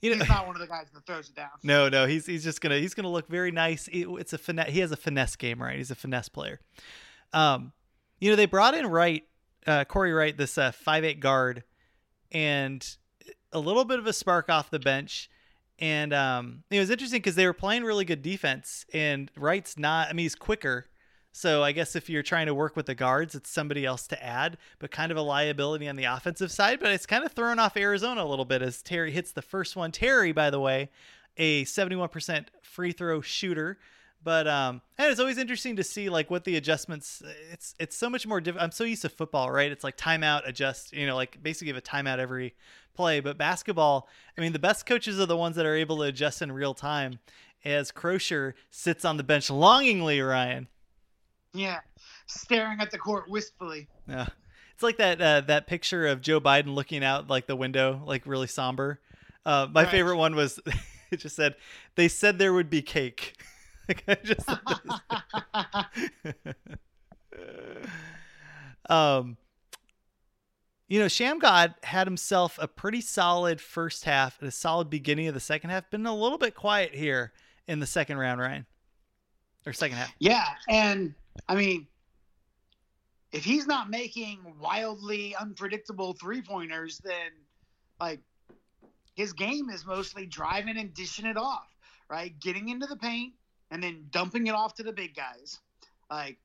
You know, he's not one of the guys that throws it down. No, no, he's he's just gonna he's gonna look very nice. It, it's a finesse. He has a finesse game, right? He's a finesse player. Um, you know, they brought in Wright, uh, Corey Wright, this uh, five eight guard, and a little bit of a spark off the bench. And um, it was interesting because they were playing really good defense, and Wright's not, I mean, he's quicker. So I guess if you're trying to work with the guards, it's somebody else to add, but kind of a liability on the offensive side. But it's kind of thrown off Arizona a little bit as Terry hits the first one. Terry, by the way, a seventy-one percent free throw shooter. But um, and it's always interesting to see like what the adjustments. It's it's so much more difficult. I'm so used to football, right? It's like timeout, adjust. You know, like basically give a timeout every play. But basketball, I mean, the best coaches are the ones that are able to adjust in real time. As Croshere sits on the bench longingly, Ryan. Yeah, staring at the court wistfully. Yeah, it's like that uh, that picture of Joe Biden looking out like the window, like really somber. Uh, my right. favorite one was it just said they said there would be cake. Like I just um, you know, Shammgod had himself a pretty solid first half and a solid beginning of the second half. Been a little bit quiet here in the second round, Ryan, or second half. Yeah, and I mean, if he's not making wildly unpredictable three pointers, then like his game is mostly driving and dishing it off. Right, getting into the paint and then dumping it off to the big guys. Like,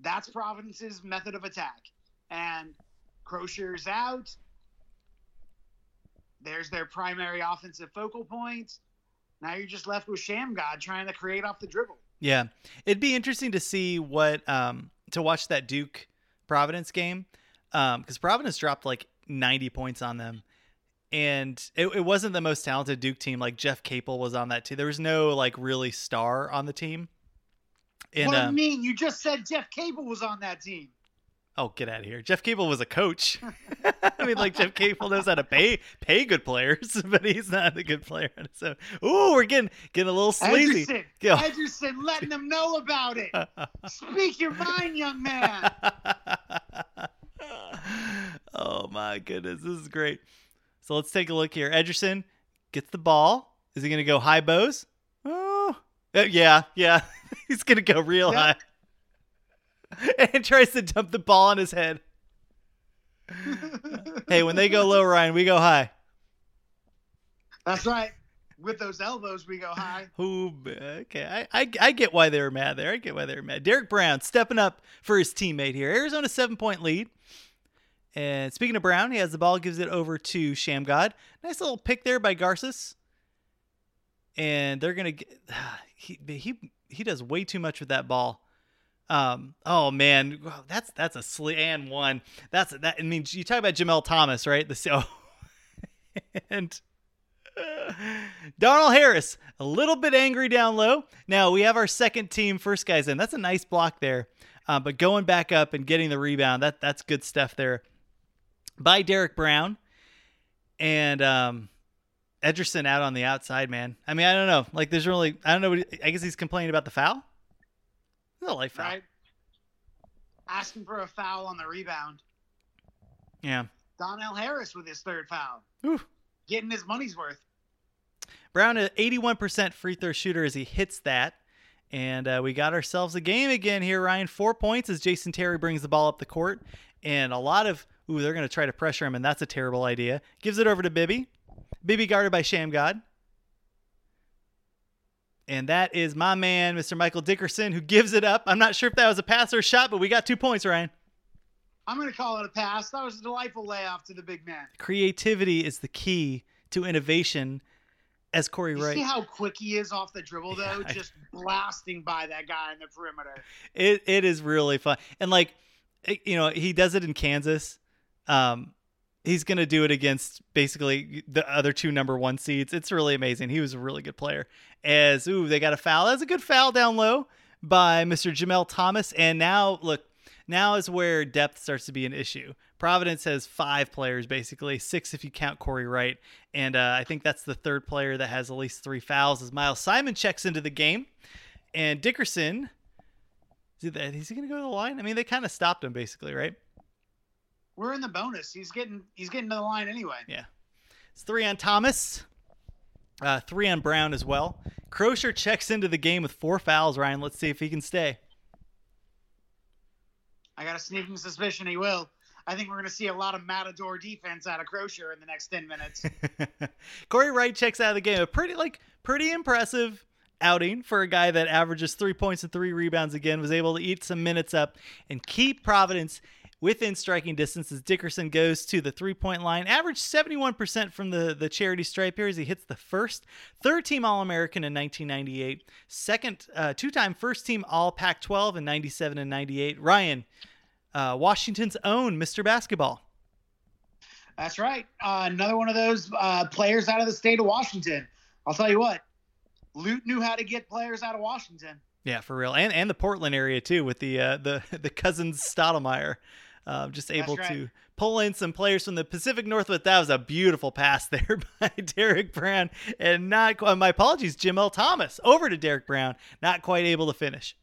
that's Providence's method of attack. And Croshere's out. There's their primary offensive focal point. Now you're just left with Shammgod trying to create off the dribble. Yeah. It'd be interesting to see what, um, to watch that Duke Providence game. Um, cause Providence dropped like ninety points on them, and it, it wasn't the most talented Duke team. Like Jeff Capel was on that team. There was no like really star on the team. And, what do you um, mean? You just said Jeff Capel was on that team. Oh, get out of here. Jeff Capel was a coach. I mean, like Jeff Capel knows how to pay pay good players, but he's not a good player. So, ooh, we're getting getting a little sleazy. Edgerson, Go. Edgerson letting them know about it. Speak your mind, young man. Oh, my goodness. This is great. So let's take a look here. Edgerson gets the ball. Is he going to go high bows? Oh, yeah, yeah. He's going to go real yep. high. And tries to dump the ball on his head. Hey, when they go low, Ryan, we go high. That's right. With those elbows, we go high. Ooh, okay, I, I I get why they were mad there. I get why they were mad. Derek Brown stepping up for his teammate here. Arizona's seven-point lead. And speaking of Brown, he has the ball, gives it over to Shammgod. Nice little pick there by Garces. And they're going to – he he he does way too much with that ball. Um, oh man, that's, that's a sle- and one that's that. I mean, you talk about Jamel Thomas, right? The so oh. and uh, Donald Harris, a little bit angry down low. Now we have our second team first guys in. That's a nice block there. Um, uh, but going back up and getting the rebound, that that's good stuff there by Derek Brown and, um, Edgerson out on the outside, man. I mean, I don't know, like there's really, I don't know. What, I guess he's complaining about the foul. It's a life foul. Right. Asking for a foul on the rebound. Yeah. Donnell Harris with his third foul. Oof. Getting his money's worth. Brown, an eighty-one percent free throw shooter as he hits that. And uh, we got ourselves a game again here, Ryan. Four points as Jason Terry brings the ball up the court. And a lot of, ooh, they're going to try to pressure him, and that's a terrible idea. Gives it over to Bibby. Bibby guarded by Shammgod. And that is my man, Mister Michael Dickerson, who gives it up. I'm not sure if that was a pass or a shot, but we got two points, Ryan. I'm going to call it a pass. That was a delightful layoff to the big man. Creativity is the key to innovation, as Corey Wright. You see how quick he is off the dribble, though? Yeah, I... Just blasting by that guy in the perimeter. It It is really fun. And, like, you know, he does it in Kansas. Um, he's going to do it against basically the other two number one seeds. It's really amazing. He was a really good player. As, ooh, they got a foul. That's a good foul down low by Mister Jamel Thomas. And now, look, now is where depth starts to be an issue. Providence has five players, basically. Six if you count Corey Wright. And uh, I think that's the third player that has at least three fouls as Miles Simon checks into the game. And Dickerson, is he, is he going to go to the line? I mean, they kind of stopped him, basically, right? We're in the bonus. He's getting he's getting to the line anyway. Yeah. It's three on Thomas. Uh, three on Brown as well. Croshere checks into the game with four fouls, Ryan. Let's see if he can stay. I got a sneaking suspicion he will. I think we're going to see a lot of Matador defense out of Croshere in the next ten minutes. Corey Wright checks out of the game. A pretty, like, pretty impressive outing for a guy that averages three points and three rebounds again, was able to eat some minutes up and keep Providence within striking distance as Dickerson goes to the three-point line. Averaged seventy-one percent from the, the charity stripe here as he hits the first. Third-team All-American in nineteen ninety-eight. Second, uh, two-time first-team All-Pac twelve in ninety-seven and ninety-eight. Ryan, uh, Washington's own Mister Basketball. That's right. Uh, another one of those uh, players out of the state of Washington. I'll tell you what, Lute knew how to get players out of Washington. Yeah, for real. And and the Portland area, too, with the uh, the, the cousins Stoudemire. Uh, just able right. to pull in some players from the Pacific Northwest. That was a beautiful pass there by Derek Brown. And not my apologies, Jamel Thomas over to Derek Brown. Not quite able to finish.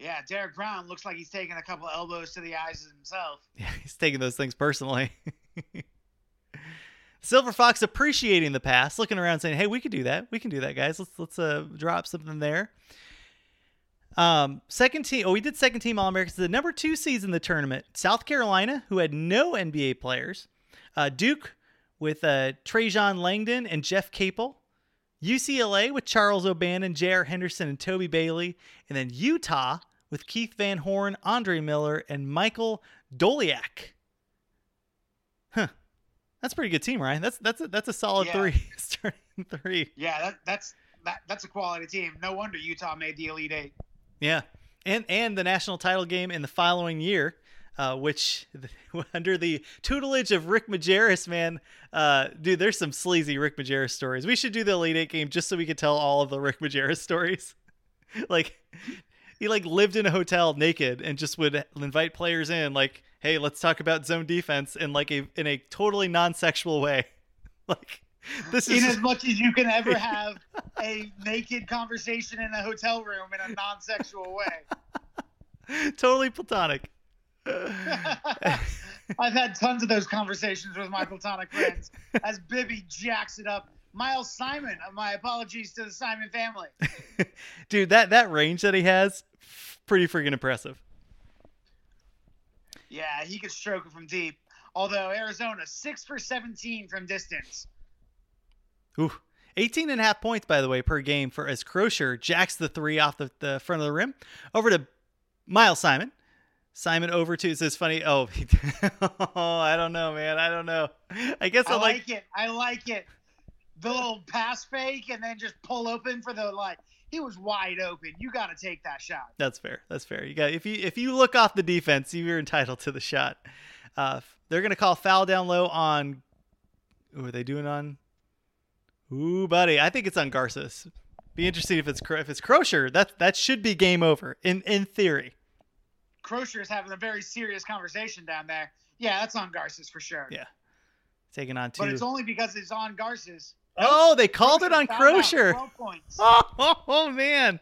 Yeah, Derek Brown looks like he's taking a couple elbows to the eyes himself. Yeah, he's taking those things personally. Silver Fox appreciating the pass, looking around saying, hey, we can do that. We can do that, guys. Let's, let's uh, drop something there. Um, second team. Oh, we did second team All-Americans. The number two seeds in the tournament, South Carolina, who had no N B A players, uh, Duke with, uh, Trajan Langdon and Jeff Capel, U C L A with Charles O'Bannon, J R Henderson and Toby Bailey, and then Utah with Keith Van Horn, Andre Miller and Michael Doliak. Huh. That's a pretty good team, Ryan. That's, that's a, that's a solid yeah. three starting three. Yeah. That, that's, that that's a quality team. No wonder Utah made the Elite Eight. Yeah, and and the national title game in the following year, uh, which under the tutelage of Rick Majerus, man, uh, dude, there's some sleazy Rick Majerus stories. We should do the Elite Eight game just so we could tell all of the Rick Majerus stories. Like, he like lived in a hotel naked and just would invite players in, like, hey, let's talk about zone defense in like a in a totally non-sexual way, like. This is in as much as you can ever have a naked conversation in a hotel room in a non-sexual way. Totally platonic. I've had tons of those conversations with my platonic friends as Bibby jacks it up. Miles Simon, my apologies to the Simon family. Dude, that, that range that he has, pretty freaking impressive. Yeah, he could stroke it from deep. Although Arizona, six for seventeen from distance. Ooh, eighteen and a half points, by the way, per game for as Croshere jacks the three off the, the front of the rim. Over to Miles Simon. Simon over to, it says funny. Oh, oh, I don't know, man. I don't know. I guess I, I like, like it. I like it. The little pass fake and then just pull open for the, like, he was wide open. You got to take that shot. That's fair. That's fair. You got, if you, if you look off the defense, you're entitled to the shot. Uh, they're going to call foul down low on, who are they doing on? Ooh, buddy, I think it's on Garces. Be interesting if it's if it's Croshere. That that should be game over in in theory. Croshere is having a very serious conversation down there. Yeah, that's on Garces for sure. Yeah, taking on two. But it's only because it's on Garces. Oh, they called Croshere it on Croshere. twelve points. Oh, oh, oh man,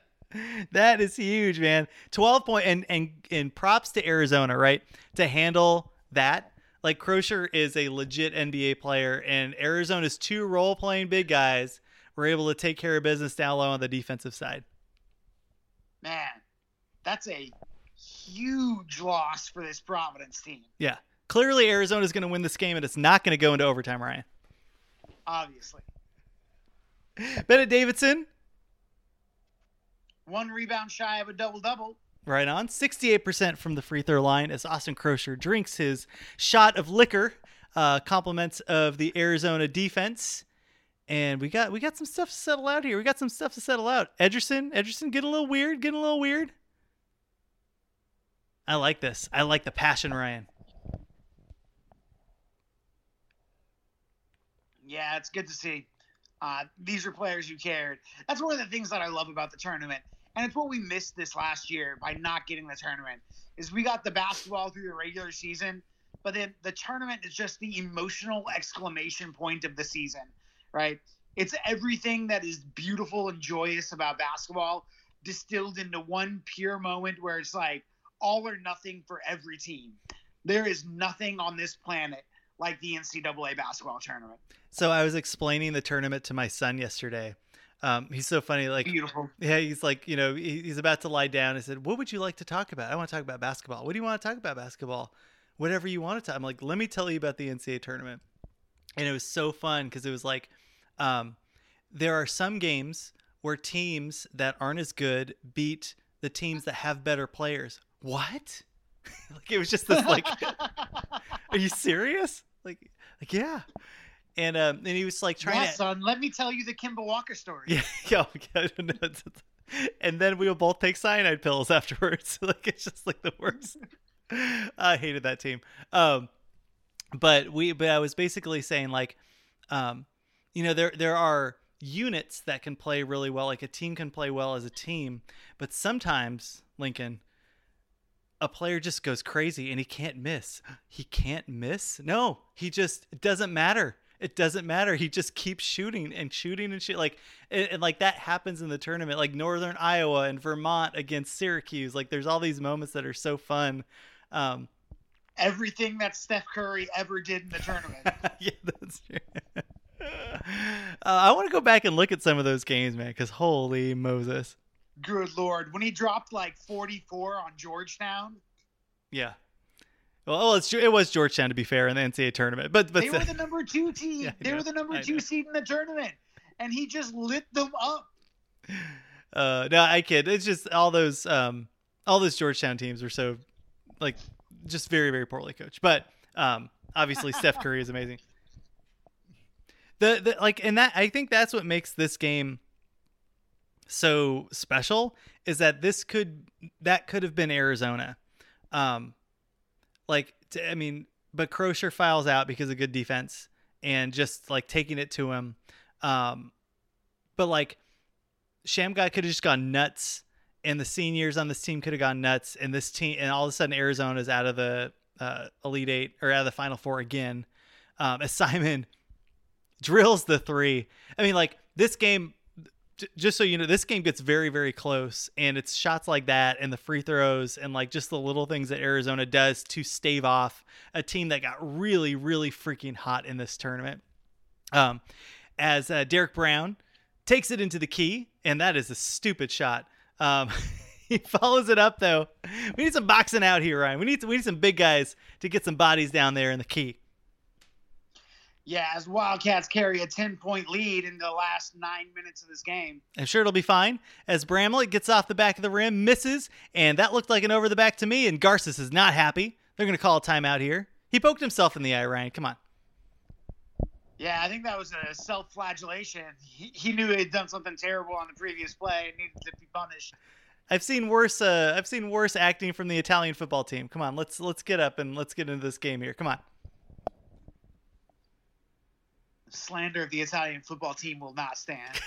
that is huge, man. Twelve point and and and props to Arizona, right, to handle that. Like, Croshere is a legit N B A player, and Arizona's two role-playing big guys were able to take care of business down low on the defensive side. Man, that's a huge loss for this Providence team. Yeah. Clearly, Arizona's going to win this game, and it's not going to go into overtime, Ryan. Obviously. Bennett Davison. One rebound shy of a double-double. Right on. sixty-eight percent from the free throw line as Austin Croshere drinks his shot of liquor, uh, compliments of the Arizona defense. And we got we got some stuff to settle out here. We got some stuff to settle out. Edgerson, Edgerson getting a little weird, getting a little weird. I like this. I like the passion, Ryan. Yeah, it's good to see. Uh, these are players who cared. That's one of the things that I love about the tournament. And it's what we missed this last year by not getting the tournament, is we got the basketball through the regular season, but then the tournament is just the emotional exclamation point of the season, right? It's everything that is beautiful and joyous about basketball distilled into one pure moment where it's like all or nothing for every team. There is nothing on this planet like the N C double A basketball tournament. So I was explaining the tournament to my son yesterday. Um, he's so funny. Like, beautiful. Yeah, he's like, you know, he, he's about to lie down. I said, what would you like to talk about? I want to talk about basketball. What do you want to talk about basketball? Whatever you want to talk. I'm like, let me tell you about the N C double A tournament. And it was so fun because it was like, um, there are some games where teams that aren't as good beat the teams that have better players. What? Like, it was just this like, are you serious? Like, like, yeah. And um, and he was like trying yeah, to son, let me tell you the Kemba Walker story. Yeah, yo, yeah, no, and then we will both take cyanide pills afterwards. Like, it's just like the worst. I hated that team. Um, but we, but I was basically saying like, um, you know, there there are units that can play really well. Like, a team can play well as a team, but sometimes, Lincoln, a player just goes crazy and he can't miss. He can't miss. No, he just, it doesn't matter. It doesn't matter. He just keeps shooting and shooting and shit. Like, and, and like that happens in the tournament, like Northern Iowa and Vermont against Syracuse. Like, there's all these moments that are so fun. Um, Everything that Steph Curry ever did in the tournament. Yeah, that's true. uh, I want to go back and look at some of those games, man, because holy Moses. Good Lord. When he dropped like forty-four on Georgetown. Yeah. Well, it's, it was Georgetown, to be fair, in the N C double A tournament. But, but they were the number two team. Yeah, they know, were the number I two know. seed in the tournament. And he just lit them up. Uh, no, I kid. It's just all those um, all those Georgetown teams were so, like, just very, very poorly coached. But um, obviously Steph Curry is amazing. The, the like, and that, I think that's what makes this game so special is that this could that could have been Arizona. Um, like, to, I mean, but Croshere fouls out because of good defense and just like taking it to him. Um, but like Shammgod could have just gone nuts, and the seniors on this team could have gone nuts, and this team, and all of a sudden Arizona is out of the uh, Elite Eight or out of the Final Four again. Um, as Simon drills the three. I mean, like this game, j- just so you know, this game gets very, very close, and it's shots like that and the free throws and like just the little things that Arizona does to stave off a team that got really, really freaking hot in this tournament. Um, as uh, Derek Brown takes it into the key, and that is a stupid shot. Um, he follows it up though. We need some boxing out here, Ryan. We need to, we need some big guys to get some bodies down there in the key. Yeah, as Wildcats carry a ten-point lead in the last nine minutes of this game. I'm sure it'll be fine. As Bramlett gets off the back of the rim, misses, and that looked like an over-the-back to me, and Garces is not happy. They're going to call a timeout here. He poked himself in the eye, Ryan. Come on. Yeah, I think that was a self-flagellation. He, he knew he had done something terrible on the previous play and needed to be punished. I've seen worse uh, I've seen worse acting from the Italian football team. Come on, let's let's get up and let's get into this game here. Come on. Slander of the Italian football team will not stand.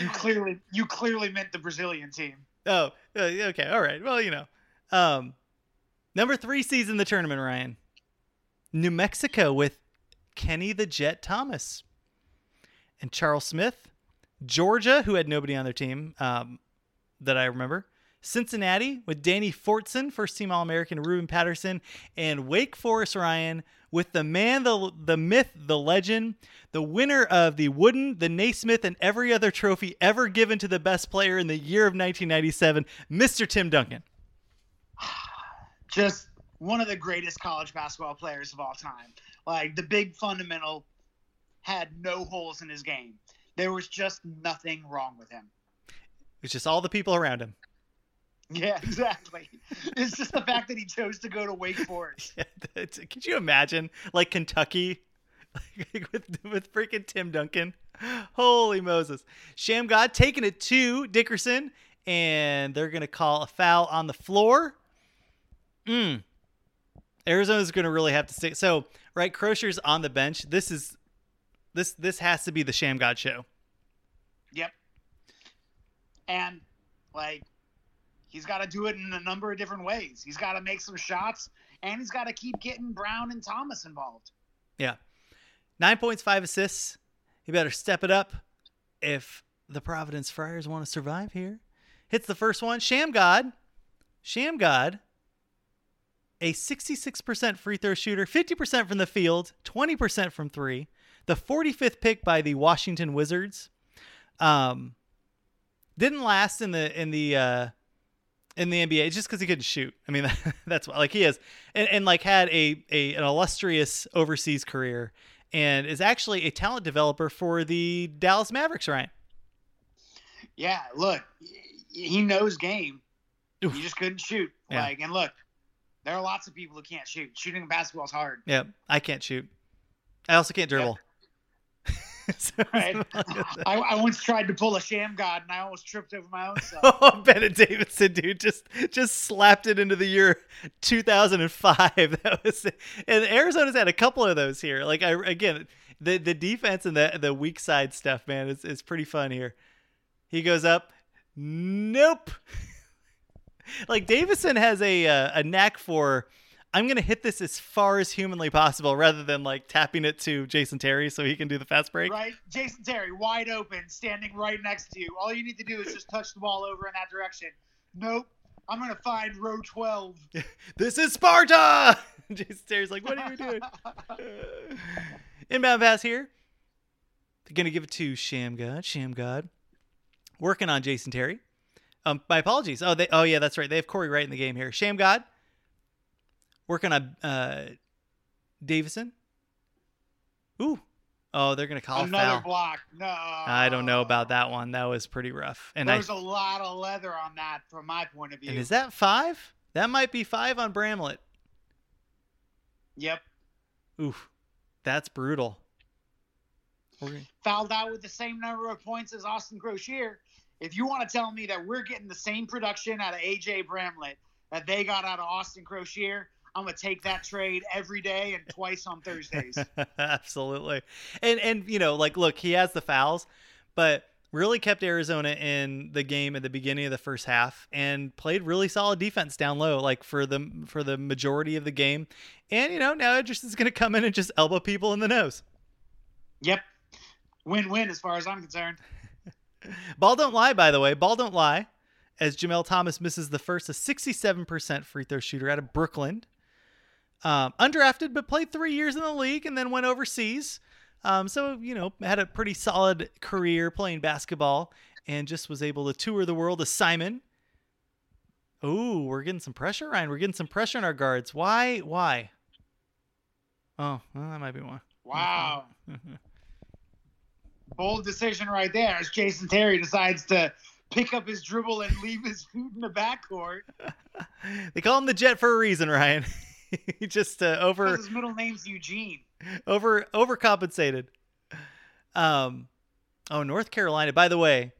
you clearly, you clearly meant the Brazilian team. Oh, okay, all right. Well, you know, um, number three seeds in the tournament, Ryan. New Mexico with Kenny the Jet Thomas and Charles Smith. Georgia, who had nobody on their team um, that I remember. Cincinnati with Danny Fortson, first team All-American, Ruben Patterson, and Wake Forest, Ryan, with the man, the the myth, the legend, the winner of the Wooden, the Naismith, and every other trophy ever given to the best player in the year of nineteen ninety-seven, Mister Tim Duncan. Just one of the greatest college basketball players of all time. Like, the big fundamental had no holes in his game. There was just nothing wrong with him. It's just all the people around him. Yeah, exactly. It's just the fact that he chose to go to Wake Forest. Yeah, could you imagine, like, Kentucky like, with with freaking Tim Duncan? Holy Moses. Shammgod taking it to Dickerson, and they're going to call a foul on the floor. Mm. Arizona's going to really have to stay. So, right, Croshere's on the bench. This is this this has to be the Shammgod show. Yep. And, like... he's got to do it in a number of different ways. He's got to make some shots, and he's got to keep getting Brown and Thomas involved. Yeah. Nine points, five assists. He better step it up if the Providence Friars want to survive here. Hits the first one. Shammgod. Shammgod, a sixty-six percent free throw shooter, fifty percent from the field, twenty percent from three. The forty-fifth pick by the Washington Wizards. Um, didn't last in the in the uh, – in the N B A, just because he couldn't shoot. I mean, that's what, like he is, and, and like had a, a an illustrious overseas career, and is actually a talent developer for the Dallas Mavericks, Ryan. Yeah, look, he knows game. Oof. He just couldn't shoot. Yeah. Like, and look, there are lots of people who can't shoot. Shooting basketball is hard. Yeah, I can't shoot. I also can't dribble. Yeah. So, right. I, I once tried to pull a Shammgod and I almost tripped over my own self. Oh, Bennett Davison, dude, just just slapped it into the year two thousand five. That was, and Arizona's had a couple of those here. Like I again, the the defense and the the weak side stuff, man, is is pretty fun here. He goes up, nope. Like Davison has a uh, a knack for. I'm going to hit this as far as humanly possible rather than like tapping it to Jason Terry so he can do the fast break. Right. Jason Terry, wide open, standing right next to you. All you need to do is just touch the ball over in that direction. Nope. I'm going to find row twelve. This is Sparta. Jason Terry's like, what are you doing? Inbound pass here. They're going to give it to Shammgod. Shammgod working on Jason Terry. Um, my apologies. Oh, they, oh yeah, that's right. They have Corey Wright in the game here. Shammgod. Working on uh, Davison. Ooh. Oh, they're going to call Another a foul. block. No. I don't know about that one. That was pretty rough. And There's I, a lot of leather on that from my point of view. And is that five? That might be five on Bramlett. Yep. Oof. That's brutal. okay. fouled out with the same number of points as Austin Croshere. If you want to tell me that we're getting the same production out of A J. Bramlett that they got out of Austin Croshere, I'm going to take that trade every day and twice on Thursdays. Absolutely. And, and you know, like, look, he has the fouls, but really kept Arizona in the game at the beginning of the first half and played really solid defense down low, like for the, for the majority of the game. And, you know, now Edgerson's going to come in and just elbow people in the nose. Yep. Win-win as far as I'm concerned. Ball don't lie, by the way. Ball don't lie, as Jamel Thomas misses the first, a sixty-seven percent free throw shooter out of Brooklyn. Um, undrafted, but played three years in the league and then went overseas. Um, so, you know, had a pretty solid career playing basketball and just was able to tour the world as Simon. Oh, we're getting some pressure, Ryan. We're getting some pressure on our guards. Why? Why? Oh, well, that might be one. Wow. Bold decision right there as Jason Terry decides to pick up his dribble and leave his food in the backcourt. They call him the Jet for a reason, Ryan. He just uh, over his middle name's Eugene. Over overcompensated. Um, oh, North Carolina. By the way,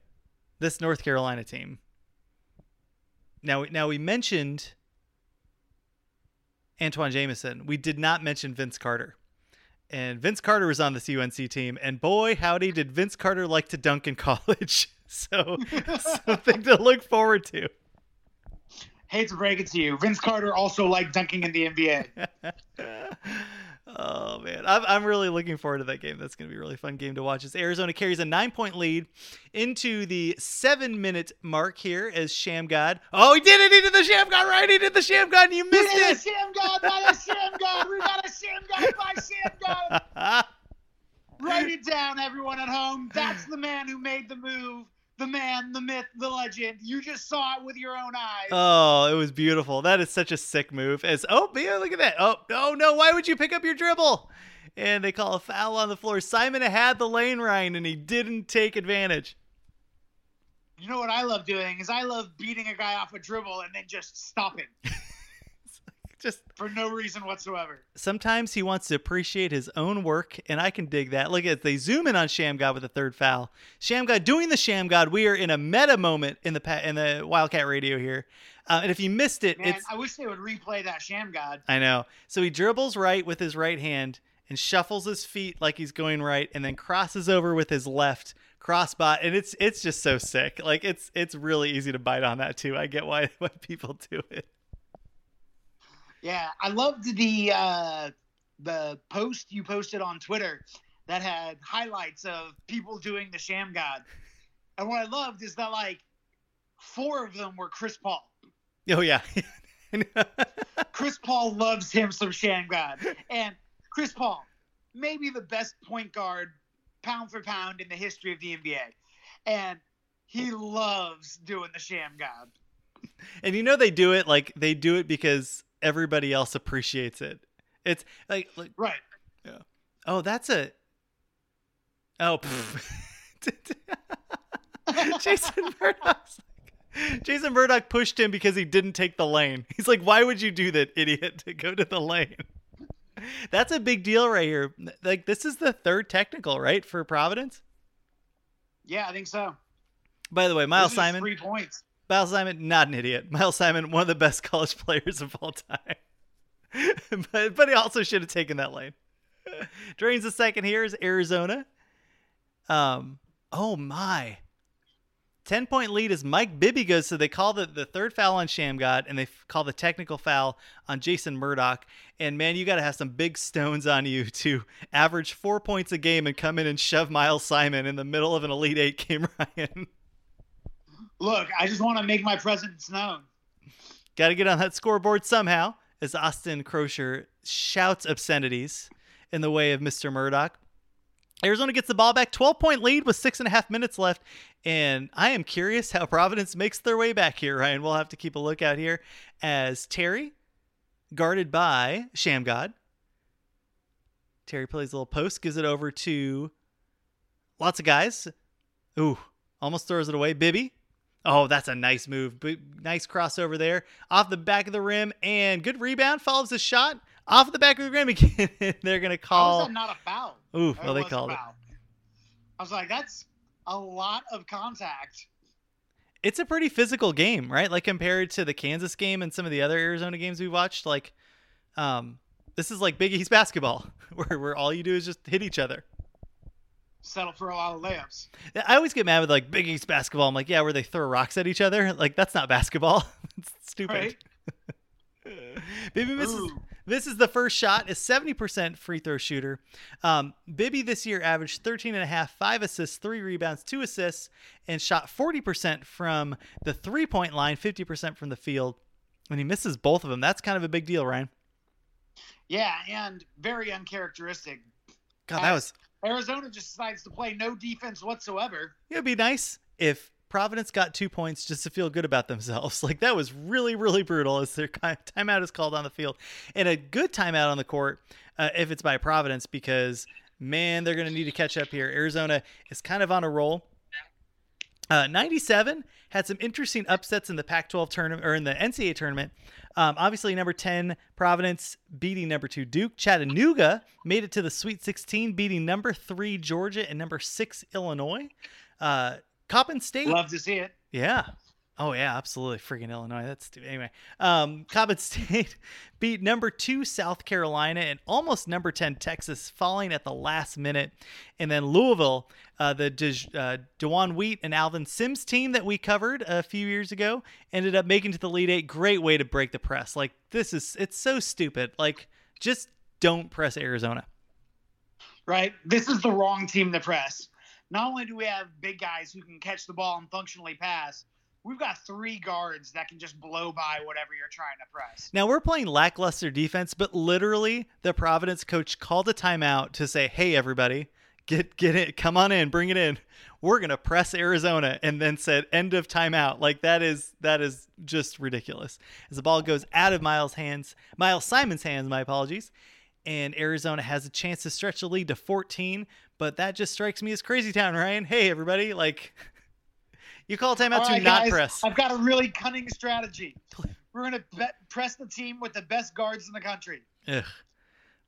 this North Carolina team. Now, now we mentioned Antawn Jamison. We did not mention Vince Carter, and Vince Carter was on this U N C team. And boy, howdy, did Vince Carter like to dunk in college. So something to look forward to. Hate to break it to you, Vince Carter also liked dunking in the N B A. Oh man, I'm, I'm really looking forward to that game. That's going to be a really fun game to watch. As Arizona carries a nine-point lead into the seven-minute mark here, as Shammgod. Oh, he did it! He did the Shammgod, right? He did the Shammgod, and you missed it. He did it. The Shammgod by the Shammgod. We got a Shammgod by Shammgod. Write it down, everyone at home. That's the man who made the move. The man, the myth, the legend. You just saw it with your own eyes. Oh, it was beautiful. That is such a sick move. As oh, yeah, look at that. Oh, oh no, why would you pick up your dribble? And they call a foul on the floor. Simon had the lane, Ryan, and he didn't take advantage. You know what I love doing is I love beating a guy off a dribble and then just stopping. Just for no reason whatsoever. Sometimes he wants to appreciate his own work, and I can dig that. Look at, they zoom in on Shammgod with a third foul. Shammgod doing the Shammgod. We are in a meta moment in the in the Wildcat Radio here. Uh, and if you missed it, man, it's... I wish they would replay that Shammgod. I know. So he dribbles right with his right hand and shuffles his feet like he's going right, and then crosses over with his left crossbot, and it's it's just so sick. Like it's it's really easy to bite on that too. I get why why people do it. Yeah, I loved the uh, the post you posted on Twitter that had highlights of people doing the Shammgod. And what I loved is that, like, four of them were Chris Paul. Oh, yeah. Chris Paul loves him some Shammgod. And Chris Paul, maybe the best point guard pound for pound in the history of the N B A. And he loves doing the Shammgod. And you know they do it, like, they do it because – everybody else appreciates it. It's like, like right. Yeah. Oh, that's a. Oh, Jason Murdock. Jason Murdock pushed him because he didn't take the lane. He's like, why would you do that, idiot? To go to the lane. That's a big deal right here. Like, this is the third technical, right, for Providence? Yeah, I think so. By the way, Miles Simon. Three points. Miles Simon, not an idiot. Miles Simon, one of the best college players of all time. but, but he also should have taken that lane. Drains the second here is Arizona. Um, oh, my. ten-point lead as Mike Bibby goes. So they call the, the third foul on Shammgod, and they f- call the technical foul on Jason Murdock. And, man, you got to have some big stones on you to average four points a game and come in and shove Miles Simon in the middle of an Elite Eight game, Ryan. Look, I just want to make my presence known. Got to get on that scoreboard somehow, as Austin Croshere shouts obscenities in the way of Mister Murdock. Arizona gets the ball back, twelve-point lead with six and a half minutes left, and I am curious how Providence makes their way back here, Ryan. We'll have to keep a lookout here as Terry, guarded by Shammgod. Terry plays a little post, gives it over to lots of guys. Ooh, almost throws it away. Bibby. Oh, that's a nice move. Nice crossover there. Off the back of the rim, and good rebound. Follows the shot. Off the back of the rim again. They're going to call. How is that not a foul? Ooh, well, they called it. I was like, that's a lot of contact. It's a pretty physical game, right? Like compared to the Kansas game and some of the other Arizona games we watched, like um, this is like Big East basketball where, where all you do is just hit each other. Settle for a lot of layups. I always get mad with like Big East basketball. I'm like, yeah, where they throw rocks at each other. Like that's not basketball. It's stupid. Right? Bibby misses. This is the first shot, a seventy percent free throw shooter. Um, Bibby this year averaged thirteen and a half, five assists, three rebounds, two assists, and shot forty percent from the three-point line, fifty percent from the field. And he misses both of them. That's kind of a big deal, Ryan. Yeah, and very uncharacteristic. God, that was... Arizona just decides to play no defense whatsoever. It would be nice if Providence got two points just to feel good about themselves. Like that was really, really brutal as their timeout is called on the field, and a good timeout on the court uh, if it's by Providence, because man, they're going to need to catch up here. Arizona is kind of on a roll. Uh, ninety-seven had some interesting upsets in the Pac twelve tournament or in the N C double A tournament. Um, obviously, number ten Providence beating number two Duke. Chattanooga made it to the Sweet sixteen, beating number three Georgia and number six Illinois. Uh, Coppin State. Love to see it. Yeah. Oh, yeah, absolutely. Freaking Illinois. That's too, anyway. Um, Coppin State beat number two South Carolina and almost number ten Texas, falling at the last minute. And then Louisville, uh, the De- uh, DeJuan Wheat and Alvin Sims team that we covered a few years ago, ended up making to the Elite Eight. Great way to break the press. Like, this is, it's so stupid. Like, just don't press Arizona. Right. This is the wrong team to press. Not only do we have big guys who can catch the ball and functionally pass, we've got three guards that can just blow by whatever you're trying to press. Now, we're playing lackluster defense, but literally the Providence coach called a timeout to say, hey, everybody, get get it. Come on in. Bring it in. We're going to press Arizona, and then said end of timeout. Like, that is that is just ridiculous. As the ball goes out of Miles' hands, Miles Simon's hands, my apologies, and Arizona has a chance to stretch the lead to fourteen, but that just strikes me as crazy town, Ryan. Hey, everybody, like, you call timeout to not press. I've got a really cunning strategy. We're going to press the team with the best guards in the country. Ugh.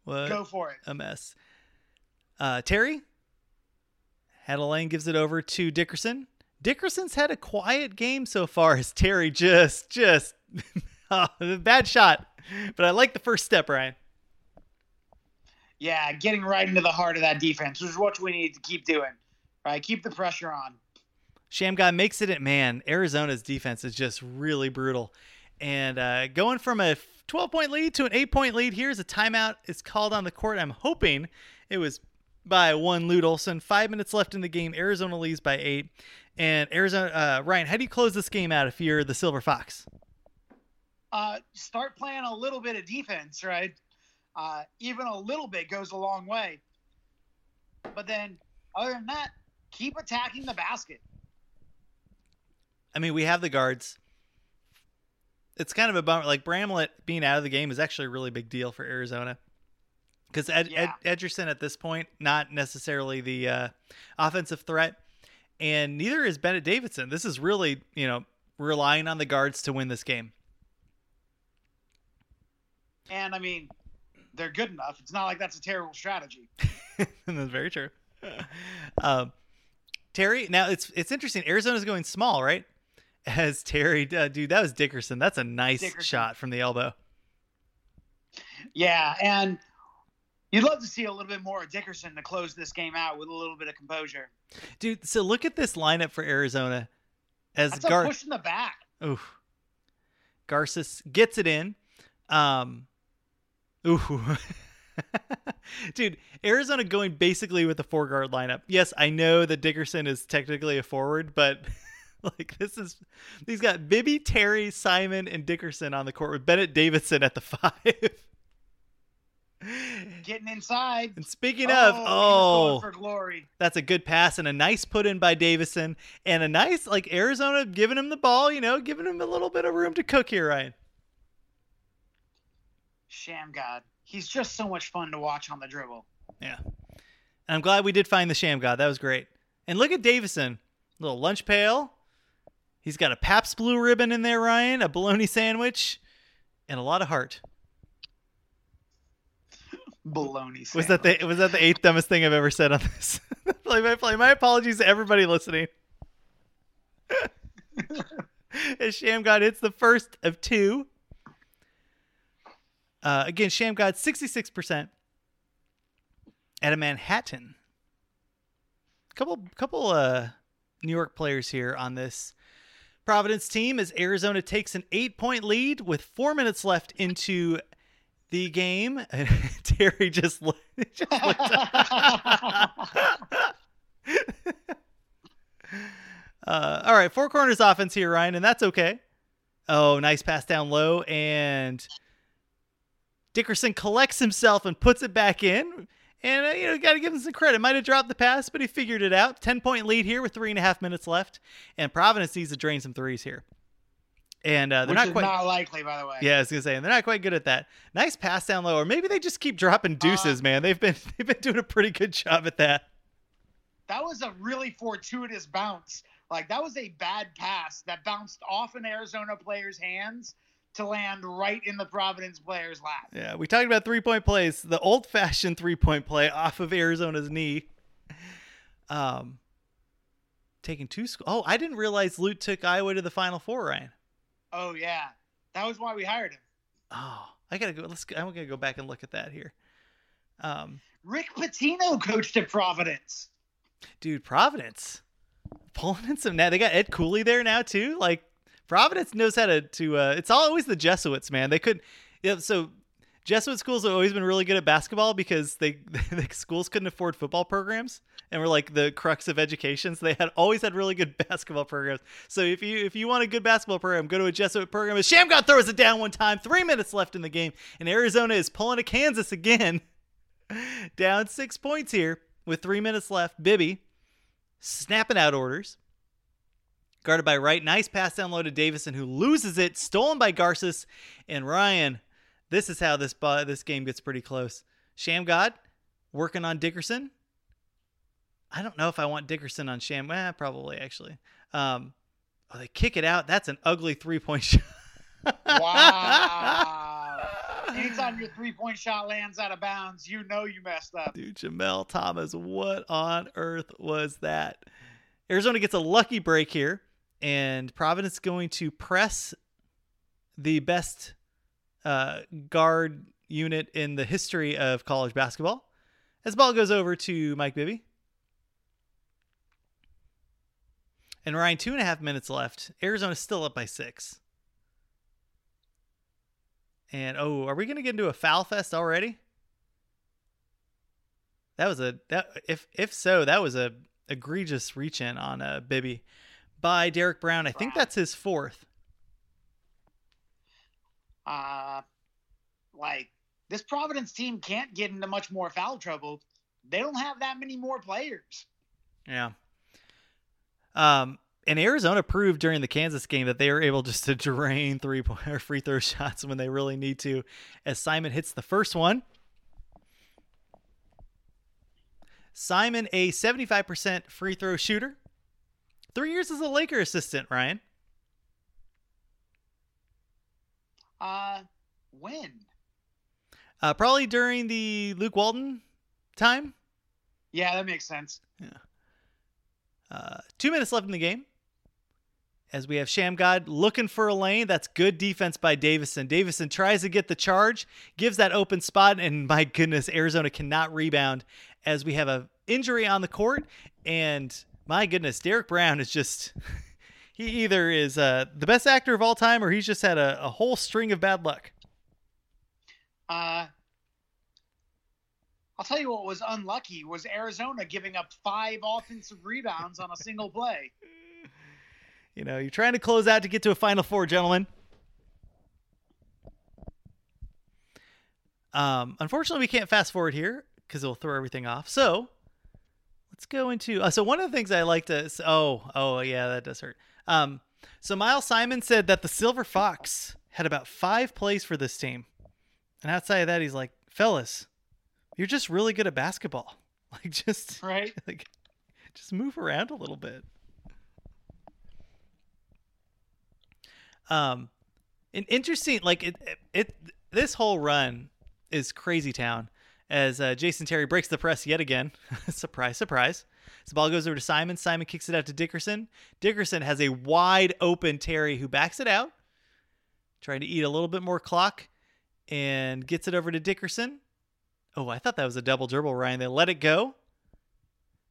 What Go for it. A mess. Uh, Terry? Hadelaine gives it over to Dickerson. Dickerson's had a quiet game so far as Terry just, just, bad shot. But I like the first step, Ryan. Yeah, getting right into the heart of that defense, which is what we need to keep doing. Right, keep the pressure on. Shammgod makes it at man. Arizona's defense is just really brutal. And uh, going from a twelve-point lead to an eight-point lead, here's a timeout. It's called on the court. I'm hoping it was by one Lute Olson. Five minutes left in the game. Arizona leads by eight. And Arizona, uh, Ryan, how do you close this game out if you're the Silver Fox? Uh, start playing a little bit of defense, right? Uh, even a little bit goes a long way. But then, other than that, keep attacking the basket. I mean, we have the guards. It's kind of a bummer. Like, Bramlett being out of the game is actually a really big deal for Arizona. Because Ed, yeah. Ed, Edgerson at this point, not necessarily the uh, offensive threat. And neither is Bennett Davison. This is really, you know, relying on the guards to win this game. And, I mean... they're good enough. It's not like that's a terrible strategy. That's very true. Um, Terry, now it's it's interesting. Arizona's going small, right? As Terry, uh, dude, that was Dickerson. That's a nice Dickerson. Shot from the elbow. Yeah, and you'd love to see a little bit more of Dickerson to close this game out with a little bit of composure. Dude, so look at this lineup for Arizona. As that's Gar- a push in the back. Oof. Garces gets it in. Um... Ooh, dude, Arizona going basically with a four guard lineup. Yes, I know that Dickerson is technically a forward, but like this is, he's got Bibby, Terry, Simon, and Dickerson on the court with Bennett Davison at the five. Getting inside. And speaking oh, of, oh, for glory. That's a good pass and a nice put in by Davison and a nice, like Arizona giving him the ball, you know, giving him a little bit of room to cook here, Ryan. Shammgod. He's just so much fun to watch on the dribble. Yeah. And I'm glad we did find the Shammgod. That was great. And look at Davison. Little lunch pail. He's got a Pabst Blue Ribbon in there, Ryan, a bologna sandwich, and a lot of heart. Bologna sandwich. Was that the was that the eighth dumbest thing I've ever said on this? play by play. My apologies to everybody listening. As Shammgod hits the first of two. Uh, again, Shammgod sixty-six percent out of Manhattan. Couple, couple uh, New York players here on this Providence team as Arizona takes an eight-point lead with four minutes left into the game. And Terry just, looked, just looked up. Uh, all right, four corners offense here, Ryan, and that's okay. Oh, nice pass down low, and Dickerson collects himself and puts it back in. And, uh, you know, got to give him some credit. Might have dropped the pass, but he figured it out. ten-point lead here with three and a half minutes left. And Providence needs to drain some threes here. And uh, they're Which not is quite not likely, by the way. Yeah, I was gonna say, and they're not quite good at that. Nice pass down low, or maybe they just keep dropping deuces, uh, man. They've been they've been doing a pretty good job at that. That was a really fortuitous bounce. Like that was a bad pass that bounced off an Arizona player's hands to land right in the Providence player's lap. Yeah, we talked about three-point plays, the old-fashioned three-point play off of Arizona's knee. Um, taking two sc- Oh, I didn't realize Lute took Iowa to the Final Four, Ryan. Oh yeah, that was why we hired him. Oh, I gotta go. Let's. I'm gonna go back and look at that here. Um, Rick Pitino coached at Providence. Dude, Providence pulling in some now. They got Ed Cooley there now too. Like Providence knows how to to. Uh, it's always the Jesuits, man. They couldn't. Yeah. You know, so Jesuit schools have always been really good at basketball because they the schools couldn't afford football programs and were like the crux of education. So they had always had really good basketball programs. So if you if you want a good basketball program, go to a Jesuit program. As Shammgod throws it down one time, three minutes left in the game, and Arizona is pulling to Kansas again. Down six points here with three minutes left. Bibby snapping out orders. Guarded by Wright. Nice pass down low to Davison, who loses it. Stolen by Garces. And Ryan, this is how this uh, this game gets pretty close. Shammgod working on Dickerson. I don't know if I want Dickerson on Sham. Eh, probably, actually. Um, oh, they kick it out. That's an ugly three-point shot. Wow. Anytime your three-point shot lands out of bounds, you know you messed up. Dude, Jamel Thomas, what on earth was that? Arizona gets a lucky break here, and Providence going to press the best uh, guard unit in the history of college basketball. As the ball goes over to Mike Bibby. And Ryan, two and a half minutes left. Arizona's still up by six. And, oh, are we going to get into a foul fest already? That was a, that if if so, that was a egregious reach in on uh, Bibby by Derek Brown. I think that's his fourth. Uh, like, this Providence team can't get into much more foul trouble. They don't have that many more players. Yeah. Um, and Arizona proved during the Kansas game that they are able just to drain three point or free throw shots when they really need to, as Simon hits the first one. Simon, a seventy-five percent free throw shooter, three years as a Laker assistant, Ryan. Uh, when? Uh, probably during the Luke Walton time. Yeah, that makes sense. Yeah. Uh, two minutes left in the game as we have Shammgod looking for a lane. That's good defense by Davison. Davison tries to get the charge, gives that open spot, and my goodness, Arizona cannot rebound as we have an injury on the court. And my goodness, Derek Brown is just, he either is uh, the best actor of all time or he's just had a, a whole string of bad luck. Uh, I'll tell you what was unlucky was Arizona giving up five offensive rebounds on a single play. You know, you're trying to close out to get to a Final Four, gentlemen. Um, unfortunately, we can't fast forward here because it'll throw everything off. So let's go into. Uh, so one of the things I like to. Oh, oh yeah, that does hurt. Um, so Miles Simon said that the Silver Fox had about five plays for this team, and outside of that, he's like, "Fellas, you're just really good at basketball. Like just right. Like just move around a little bit." Um, an interesting, like it, it, it this whole run is crazy town as uh, Jason Terry breaks the press yet again. Surprise, surprise. So the ball goes over to Simon. Simon kicks it out to Dickerson. Dickerson has a wide open Terry who backs it out, trying to eat a little bit more clock, and gets it over to Dickerson. Oh, I thought that was a double dribble, Ryan. They let it go.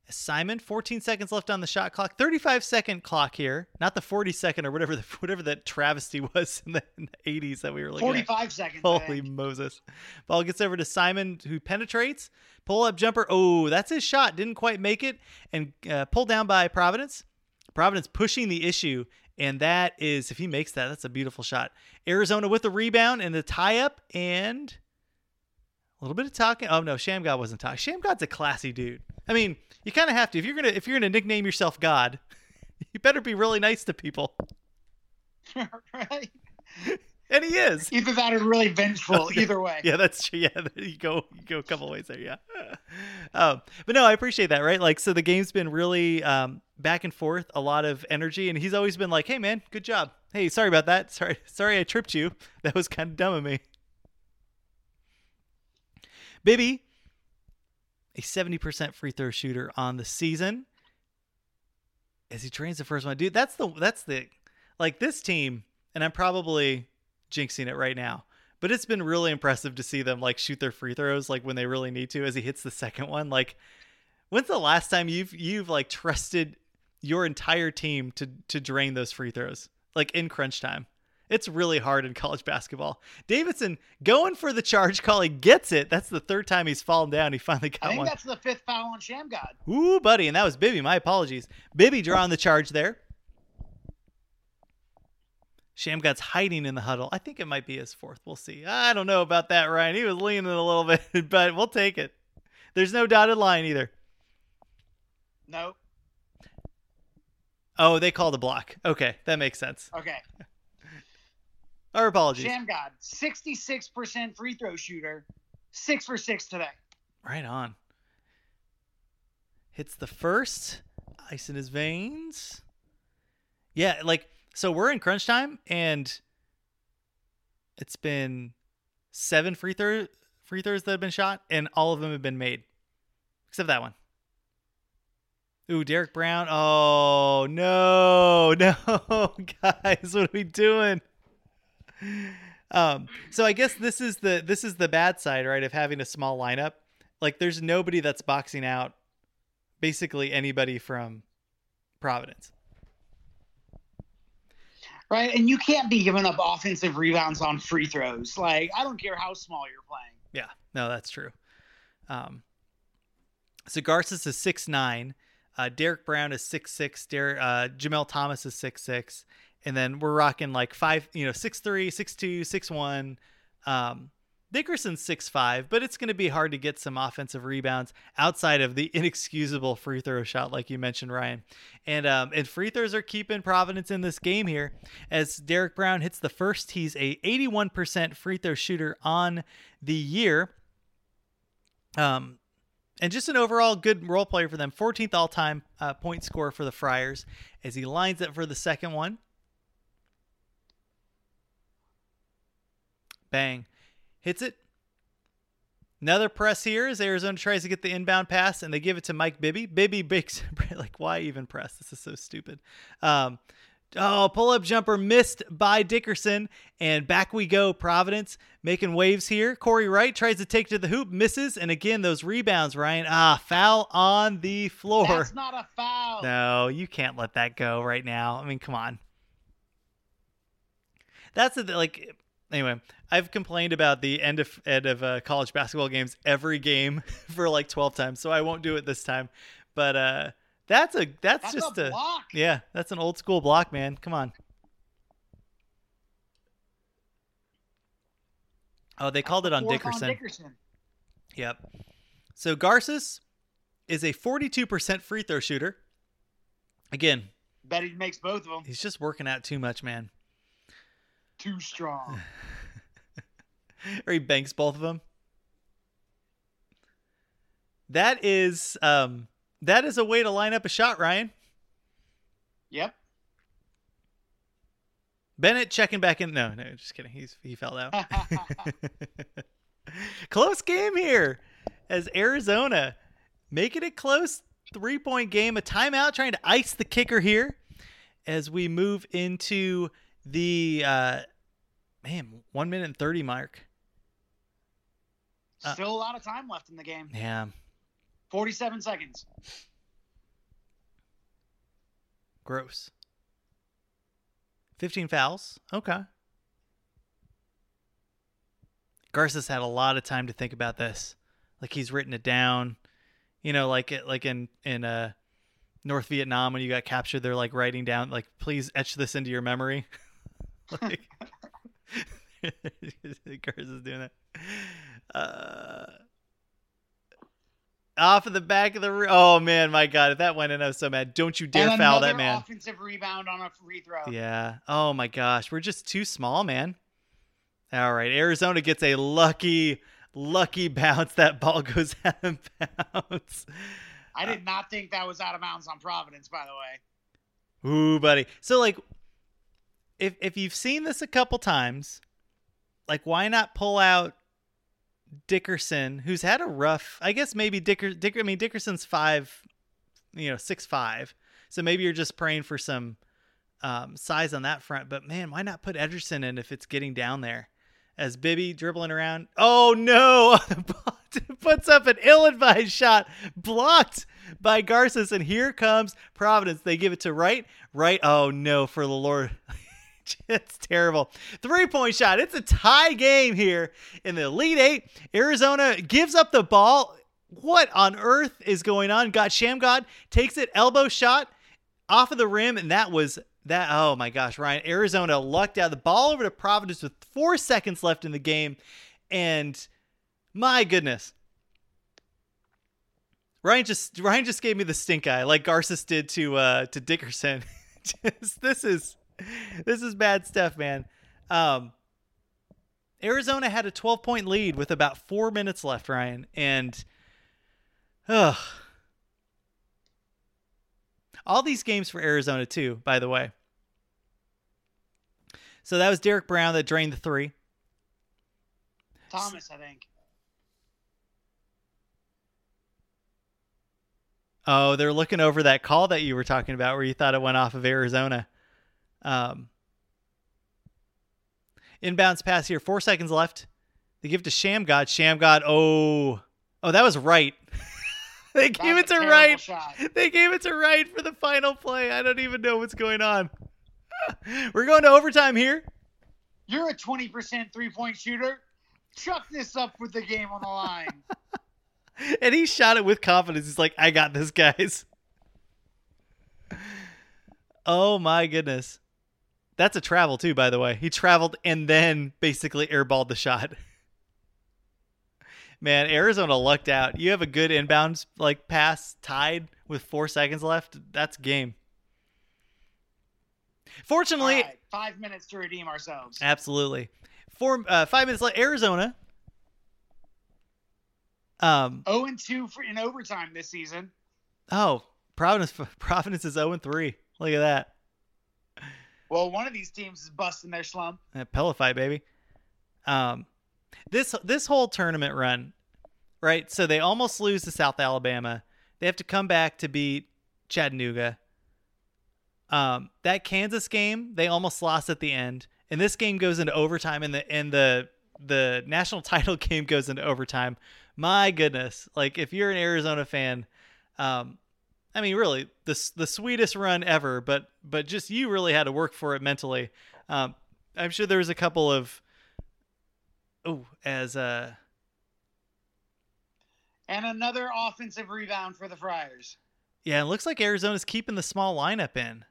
Simon, fourteen seconds left on the shot clock, thirty-five second clock here, not the forty second or whatever the whatever that travesty was in the, in the eighties that we were looking forty-five at. Seconds. Holy Moses. Ball gets over to Simon, who penetrates, pull up jumper. Oh, that's his shot. Didn't quite make it, and uh, pulled down by Providence. Providence pushing the issue, and that is, if he makes that, that's a beautiful shot. Arizona with the rebound and the tie up, and a little bit of talking. Oh no, Shammgod wasn't talking. Shammgod's a classy dude. I mean, you kind of have to. If you're gonna if you're gonna nickname yourself God, you better be really nice to people. Right. And he is. Either that or really vengeful. Okay. Either way. Yeah, that's true. Yeah, you go you go a couple ways there. Yeah. Um, but no, I appreciate that. Right. Like, so the game's been really um, back and forth, a lot of energy, and he's always been like, "Hey, man, good job. Hey, sorry about that. Sorry, sorry, I tripped you. That was kind of dumb of me." Bibby, a seventy percent free throw shooter on the season, as he trains the first one. Dude, that's the, that's the, like, this team, and I'm probably jinxing it right now, but it's been really impressive to see them, like, shoot their free throws, like, when they really need to, as he hits the second one. Like, when's the last time you've, you've like trusted your entire team to, to drain those free throws, like, in crunch time? It's really hard in college basketball. Davidson going for the charge call. He gets it. That's the third time he's fallen down. He finally got one. I think one. That's the fifth foul on Shammgod. Ooh, buddy. And that was Bibby. My apologies. Bibby drawing the charge there. Shammgod's hiding in the huddle. I think it might be his fourth. We'll see. I don't know about that, Ryan. He was leaning a little bit, but we'll take it. There's no dotted line either. No. Oh, they called a block. Okay. That makes sense. Okay. Our apologies. Shammgod, sixty-six percent free throw shooter, six for six today. Right on. Hits the first, ice in his veins. Yeah, like, so we're in crunch time, and it's been seven free throw free throws that have been shot, and all of them have been made, except that one. Ooh, Derek Brown. Oh no, no, guys, what are we doing? Um, so I guess this is the, this is the bad side, right, of having a small lineup. Like, there's nobody that's boxing out basically anybody from Providence. Right. And you can't be giving up offensive rebounds on free throws. Like, I don't care how small you're playing. Yeah, no, that's true. Um, so Garces is six nine. Uh, Derek Brown is six six. Der- uh, Jamel Thomas is six six. And then we're rocking like five, you know, six three, six two, six one. Um, Dickerson's six five, but it's going to be hard to get some offensive rebounds outside of the inexcusable free throw shot, like you mentioned, Ryan. And um, and free throws are keeping Providence in this game here. As Derek Brown hits the first, he's a eighty-one percent free throw shooter on the year. Um. And just an overall good role player for them. fourteenth all-time uh, point scorer for the Friars, as he lines up for the second one. Bang. Hits it. Another press here as Arizona tries to get the inbound pass, and they give it to Mike Bibby. Bibby bigs. Like, why even press? This is so stupid. Um, oh, pull-up jumper missed by Dickerson, and back we go. Providence making waves here. Corey Wright tries to take to the hoop, misses, and again, those rebounds, Ryan. Ah, foul on the floor. That's not a foul. No, you can't let that go right now. I mean, come on. That's, a, like... Anyway, I've complained about the end of end of uh, college basketball games every game for like twelve times, so I won't do it this time. But uh, that's a that's, that's just a, block. a yeah, that's an old school block, man. Come on. Oh, they that's called it on Dickerson. on Dickerson. Yep. So Garces is a forty-two percent free throw shooter. Again, bet he makes both of them. He's just working out too much, man. Too strong. Or he banks both of them. That is um that is a way to line up a shot, Ryan. Yep. Bennett checking back in. No, no, just kidding. He's he fell out. Close game here as Arizona making it close three-point game, a timeout, trying to ice the kicker here as we move into the, uh, man, one minute and thirty mark. Uh, Still a lot of time left in the game. Yeah. forty-seven seconds. Gross. fifteen fouls. Okay. Garces had a lot of time to think about this. Like, he's written it down. You know, like it, like in in uh, North Vietnam when you got captured, they're like writing down, like, please etch this into your memory. Like, Garces is doing that. Uh, off of the back of the re- oh man, my God! If that went in, I was so mad. Don't you dare foul that man! Another offensive rebound on a free throw. Yeah. Oh my gosh, we're just too small, man. All right, Arizona gets a lucky, lucky bounce. That ball goes out of bounds. I did not think that was out of bounds on Providence, by the way. Ooh, buddy. So, like, if if you've seen this a couple times, like, why not pull out Dickerson, who's had a rough, I guess maybe Dicker, Dicker, I mean, Dickerson's five, you know, six, five. So maybe you're just praying for some um, size on that front, but man, why not put Edgerson in if it's getting down there as Bibby dribbling around. Oh no. Puts up an ill-advised shot blocked by Garces. And here comes Providence. They give it to Wright. Wright. Oh no, for the Lord. It's terrible. Three-point shot. It's a tie game here in the Elite Eight. Arizona gives up the ball. What on earth is going on? God Shammgod takes it, elbow shot off of the rim, and that was that. Oh my gosh, Ryan. Arizona lucked out. The ball over to Providence with four seconds left in the game, and my goodness, Ryan just Ryan just gave me the stink eye like Garces did to uh, to Dickerson. just, this is. This is bad stuff, man. Um, Arizona had a twelve-point lead with about four minutes left, Ryan. And uh, all these games for Arizona, too, by the way. So that was Derek Brown that drained the three. Thomas, I think. Oh, they're looking over that call that you were talking about where you thought it went off of Arizona. Um, inbounds pass here, four seconds left. They give it to Shammgod. Shammgod, oh, oh, that was Wright. they That's gave it to Wright. Shot. They gave it to Wright for the final play. I don't even know what's going on. We're going to overtime here. You're a twenty percent three-point shooter. Chuck this up with the game on the line. And he shot it with confidence. He's like, I got this, guys. Oh my goodness. That's a travel too, by the way. He traveled and then basically airballed the shot. Man, Arizona lucked out. You have a good inbounds like pass tied with four seconds left. That's game. Fortunately, all right, five minutes to redeem ourselves. Absolutely. Four, uh, five minutes left. Arizona. Um, zero and two for in overtime this season. Oh, Providence. Providence is zero and three. Look at that. Well, one of these teams is busting their slump. That Pella fight, baby. Um, this this whole tournament run, right? So they almost lose to South Alabama. They have to come back to beat Chattanooga. Um, that Kansas game, they almost lost at the end, and this game goes into overtime, and the and the the national title game goes into overtime. My goodness, like if you're an Arizona fan, um. I mean, really, the the sweetest run ever, but but just you really had to work for it mentally. Um, I'm sure there was a couple of oh, as uh, and another offensive rebound for the Friars. Yeah, it looks like Arizona's keeping the small lineup in.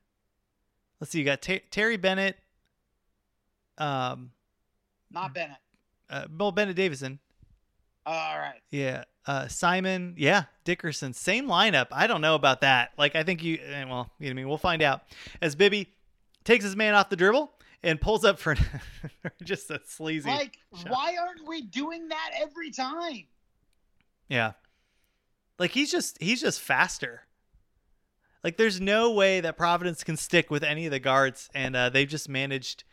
Let's see, you got Ter- Terry Bennett, um, not Bennett, uh, Bill Bennett Davison. Uh, all right. Yeah. Uh, Simon, yeah, Dickerson, same lineup. I don't know about that. Like, I think you, well, you know what I mean? We'll find out. As Bibby takes his man off the dribble and pulls up for just a sleazy. Like, shot. Why aren't we doing that every time? Yeah. Like, he's just, he's just faster. Like, there's no way that Providence can stick with any of the guards, and uh, they've just managed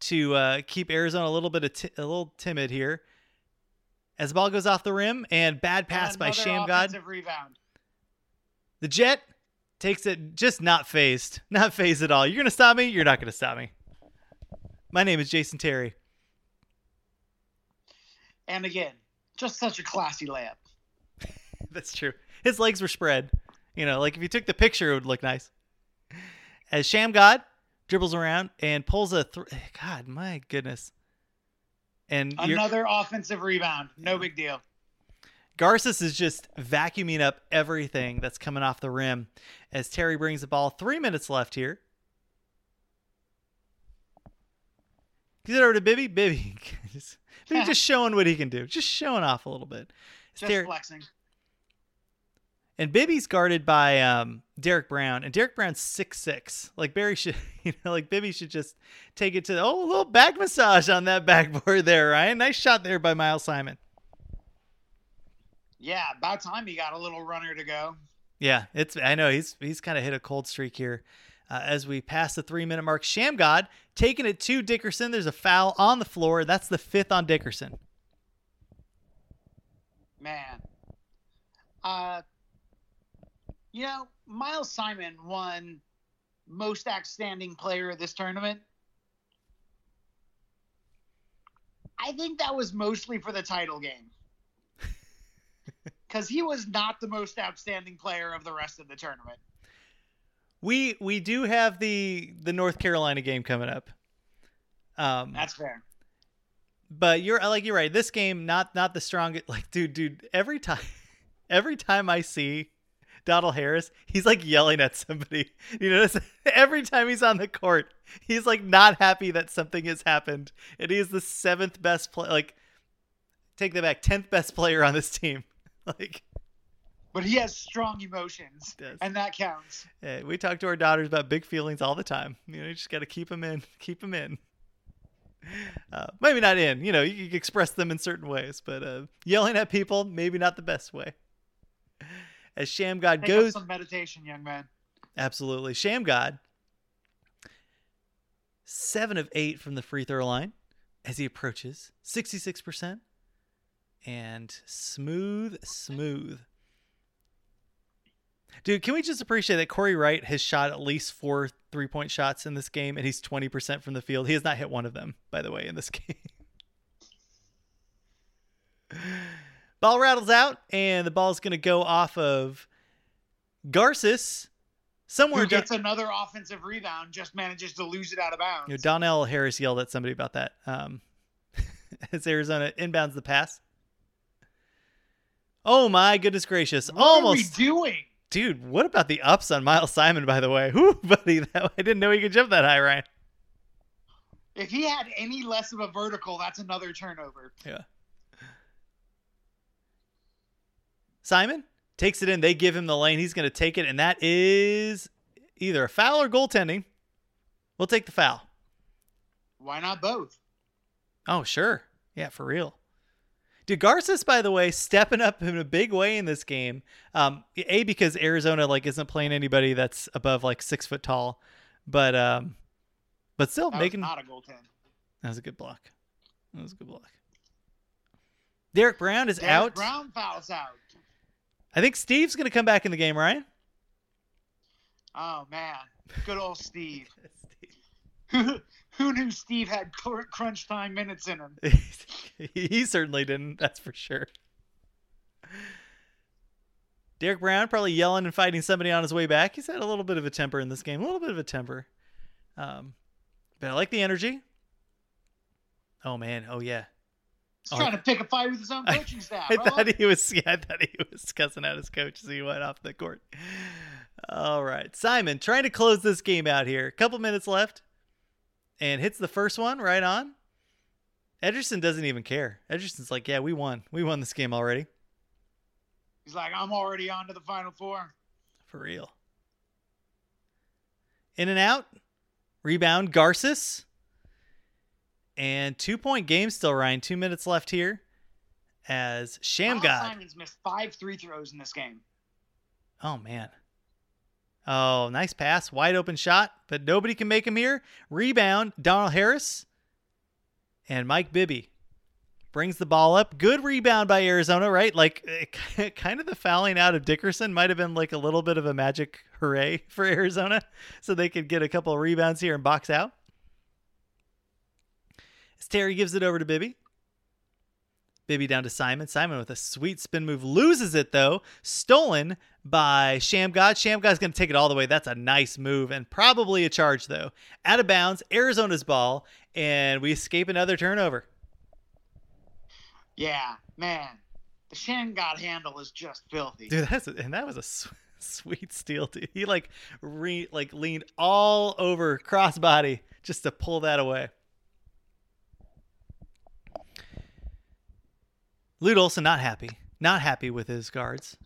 to uh, keep Arizona a little bit, of t- a little timid here. As the ball goes off the rim, and bad pass by Shammgod. Offensive rebound. The Jet takes it just not phased. Not phased at all. You're going to stop me? You're not going to stop me. My name is Jason Terry. And again, just such a classy layup. That's true. His legs were spread. You know, like if you took the picture, it would look nice. As Shammgod dribbles around and pulls a th- God, my goodness. And another offensive rebound. No big deal. Garces is just vacuuming up everything that's coming off the rim as Terry brings the ball. Three minutes left here. Gives it over to Bibby. Bibby just, Bibby just showing what he can do. Just showing off a little bit. It's just Terry, flexing. And Bibby's guarded by um, Derek Brown. And Derek Brown's six six. Like Barry should, you know, like Bibby should just take it to the, oh, a little back massage on that backboard there, Ryan. Nice shot there by Miles Simon. Yeah, about time he got a little runner to go. Yeah, it's. I know he's he's kind of hit a cold streak here. Uh, as we pass the three-minute mark, Shammgod taking it to Dickerson. There's a foul on the floor. That's the fifth on Dickerson. Man. Uh, you know, Miles Simon won most outstanding player of this tournament. I think that was mostly for the title game. Because he was not the most outstanding player of the rest of the tournament. We we do have the the North Carolina game coming up. Um, That's fair. But you're like you're right. This game not not the strongest. Like dude, dude. Every time, every time I see Donald Harris, he's like yelling at somebody. You notice every time he's on the court, he's like not happy that something has happened, and he is the seventh best player. Like take that back, tenth best player on this team. Like, but he has strong emotions, does. And that counts. Yeah, we talk to our daughters about big feelings all the time. You know, you just got to keep them in, keep them in. Uh, maybe not in. You know, you, you express them in certain ways, but uh, yelling at people maybe not the best way. As Shammgod Take goes, up some meditation, young man. Absolutely, Shammgod. Seven of eight from the free throw line, as he approaches sixty-six percent. And smooth, smooth. Dude, can we just appreciate that Corey Wright has shot at least four three-point shots in this game, and he's twenty percent from the field. He has not hit one of them, by the way, in this game. Ball rattles out, and the ball's going to go off of Garces. Somewhere Who gets down- another offensive rebound, just manages to lose it out of bounds. You know, Donnell Harris yelled at somebody about that. Um, as Arizona inbounds the pass. Oh my goodness gracious. What Almost. What are we doing? Dude, what about the ups on Miles Simon, by the way? Whoo, buddy. That, I didn't know he could jump that high, Ryan. If he had any less of a vertical, that's another turnover. Yeah. Simon takes it in. They give him the lane. He's going to take it, and that is either a foul or goaltending. We'll take the foul. Why not both? Oh, sure. Yeah, for real. Dude, Garces, by the way, stepping up in a big way in this game. Um, a because Arizona like isn't playing anybody that's above like six foot tall, but um, but still that making was not a goaltend. That was a good block. That was a good block. Derek Brown is Derek out. Brown fouls out. I think Steve's gonna come back in the game, Ryan. Oh man, good old Steve. Steve. Who knew Steve had crunch time minutes in him? He certainly didn't, that's for sure. Derek Brown probably yelling and fighting somebody on his way back. He's had a little bit of a temper in this game, a little bit of a temper. Um, but I like the energy. Oh, man. Oh, yeah. He's oh. trying to pick a fight with his own coaching staff. I, I, right? thought he was, yeah, I thought he was cussing out his coach as he went off the court. All right. Simon trying to close this game out here. A couple minutes left. And hits the first one right on. Edgerson doesn't even care. Edgerson's like, yeah, we won. We won this game already. He's like, I'm already on to the Final Four. For real. In and out. Rebound, Garces. And two-point game still, Ryan. Two minutes left here as Shammgod. Miles Simon's missed five free throws in this game. Oh, man. Oh, nice pass. Wide open shot, but nobody can make him here. Rebound, Donald Harris and Mike Bibby. brings the ball up. Good rebound by Arizona, right? Like, it, kind of the fouling out of Dickerson might have been like a little bit of a magic hooray for Arizona, so they could get a couple of rebounds here and box out. As Terry gives it over to Bibby. Bibby down to Simon. Simon with a sweet spin move. Loses it, though. Stolen by Shammgod. Shamgod's going to take it all the way. That's a nice move and probably a charge, though. Out of bounds. Arizona's ball. And we escape another turnover. Yeah, man. The Shammgod handle is just filthy. Dude, that's a, and that was a su- sweet steal, dude. He, like, re, like leaned all over crossbody just to pull that away. Lute Olson not happy. Not happy with his guards.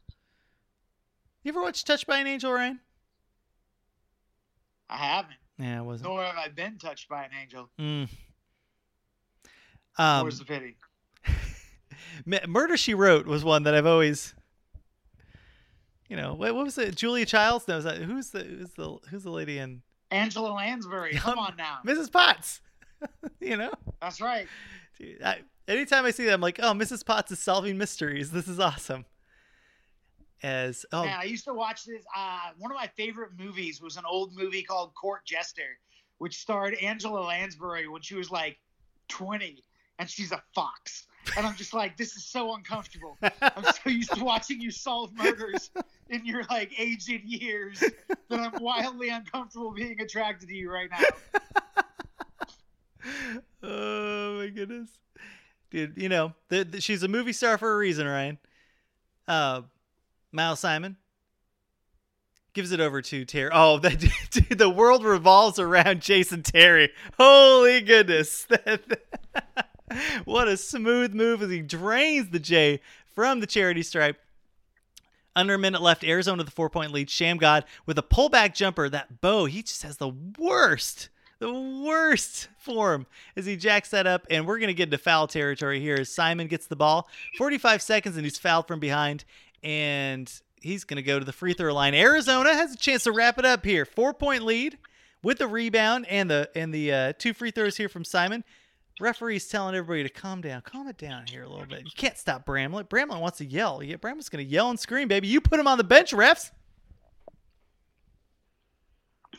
You ever watch Touched by an Angel, Ryan? I haven't. Yeah, it wasn't. Nor have I been touched by an angel. Mm. Um, Where's the pity? Murder, She Wrote was one that I've always, you know, what, what was it? Julia Childs? No, was that, who's the who's the who's the lady in? Angela Lansbury. Come on now, Missus Potts. You know. That's right. Dude, I, anytime I see that, I'm like, oh, Missus Potts is solving mysteries. This is awesome. As oh, man, I used to watch this. Uh, one of my favorite movies was an old movie called Court Jester, which starred Angela Lansbury when she was like twenty, and she's a fox. And I'm just like, this is so uncomfortable. I'm so used to watching you solve murders in your like aged years that I'm wildly uncomfortable being attracted to you right now. Oh my goodness, dude! You know, the, the, she's a movie star for a reason, Ryan. Uh, Miles Simon gives it over to Terry. Oh, that, dude, the world revolves around Jason Terry. Holy goodness. What a smooth move as he drains the J from the charity stripe. Under a minute left. Arizona with a four-point lead. Shammgod with a pullback jumper. That Bo, he just has the worst, the worst form as he jacks that up. And we're going to get into foul territory here as Simon gets the ball. forty-five seconds, and he's fouled from behind. And he's going to go to the free throw line. Arizona has a chance to wrap it up here. Four-point lead with the rebound and the and the uh, two free throws here from Simon. Referee's telling everybody to calm down. Calm it down here a little bit. You can't stop Bramlett. Bramlett wants to yell. Yeah, Bramlett's going to yell and scream, baby. You put him on the bench, refs.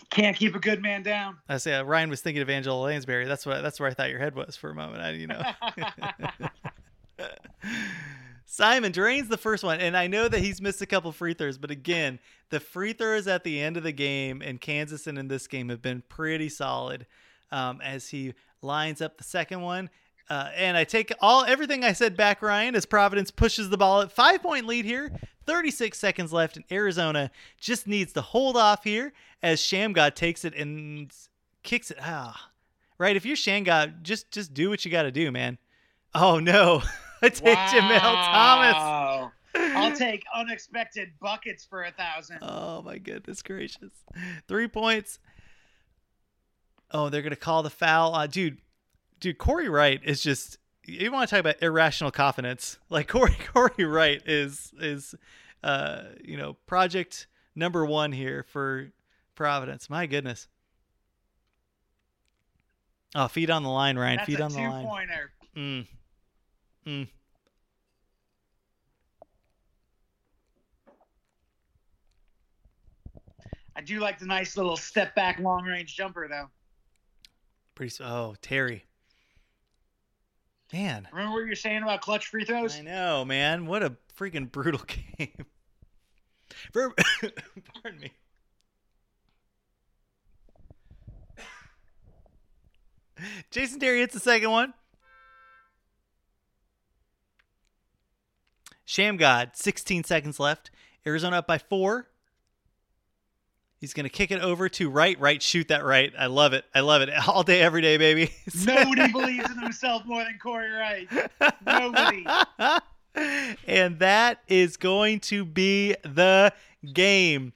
Can't keep a good man down. I say uh, Ryan was thinking of Angela Lansbury. That's what. That's where I thought your head was for a moment. I, you know. Simon drains the first one, and I know that he's missed a couple free throws, but again, the free throws at the end of the game in Kansas and in this game have been pretty solid um, as he lines up the second one. Uh, and I take all everything I said back, Ryan, as Providence pushes the ball at five-point lead here, thirty-six seconds left, and Arizona just needs to hold off here as Shammgod takes it and kicks it. Ah, right, if you're Shammgod, just, just do what you got to do, man. Oh, no. I take wow. Jamel Thomas. I'll take unexpected buckets for a thousand. Oh, my goodness gracious. Three points. Oh, they're going to call the foul. Uh, dude, dude, Corey Wright is just, you want to talk about irrational confidence. Like Corey, Corey Wright is, is uh, you know, project number one here for Providence. My goodness. Oh, feet on the line, Ryan. That's feet on the line. That's a two-pointer. Mm. Mm. I do like the nice little step back long range jumper though. Pretty oh Terry, man. Remember what you're saying about clutch free throws? I know, man. What a freaking brutal game. For, pardon me. Jason Terry hits the second one. Shammgod, sixteen seconds left. Arizona up by four. He's going to kick it over to Wright. Wright, shoot that right. I love it. I love it. All day, every day, baby. Nobody believes in himself more than Corey Wright. Nobody. And that is going to be the game.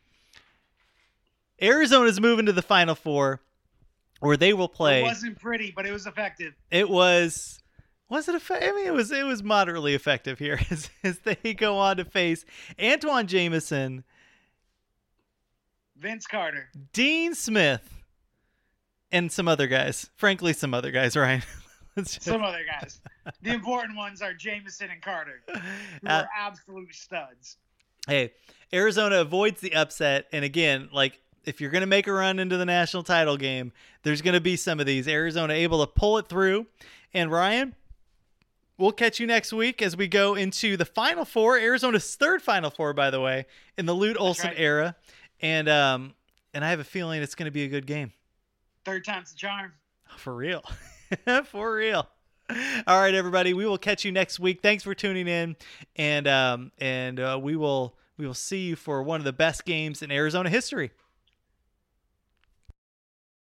Arizona's moving to the Final Four, where they will play. It wasn't pretty, but it was effective. It was... Was it effective? I mean, it was it was moderately effective here as, as they go on to face Antawn Jamison, Vince Carter, Dean Smith, and some other guys. Frankly, some other guys, Ryan. Some other guys. The important ones are Jamison and Carter, who uh, are absolute studs. Hey, Arizona avoids the upset. And again, like, if you're going to make a run into the national title game, there's going to be some of these. Arizona able to pull it through. And Ryan, we'll catch you next week as we go into the Final Four, Arizona's third Final Four, by the way, in the Lute Olson right. era. And um, and I have a feeling it's going to be a good game. Third time's the charm. For real. For real. All right, everybody. We will catch you next week. Thanks for tuning in. And um, and uh, we will we will see you for one of the best games in Arizona history.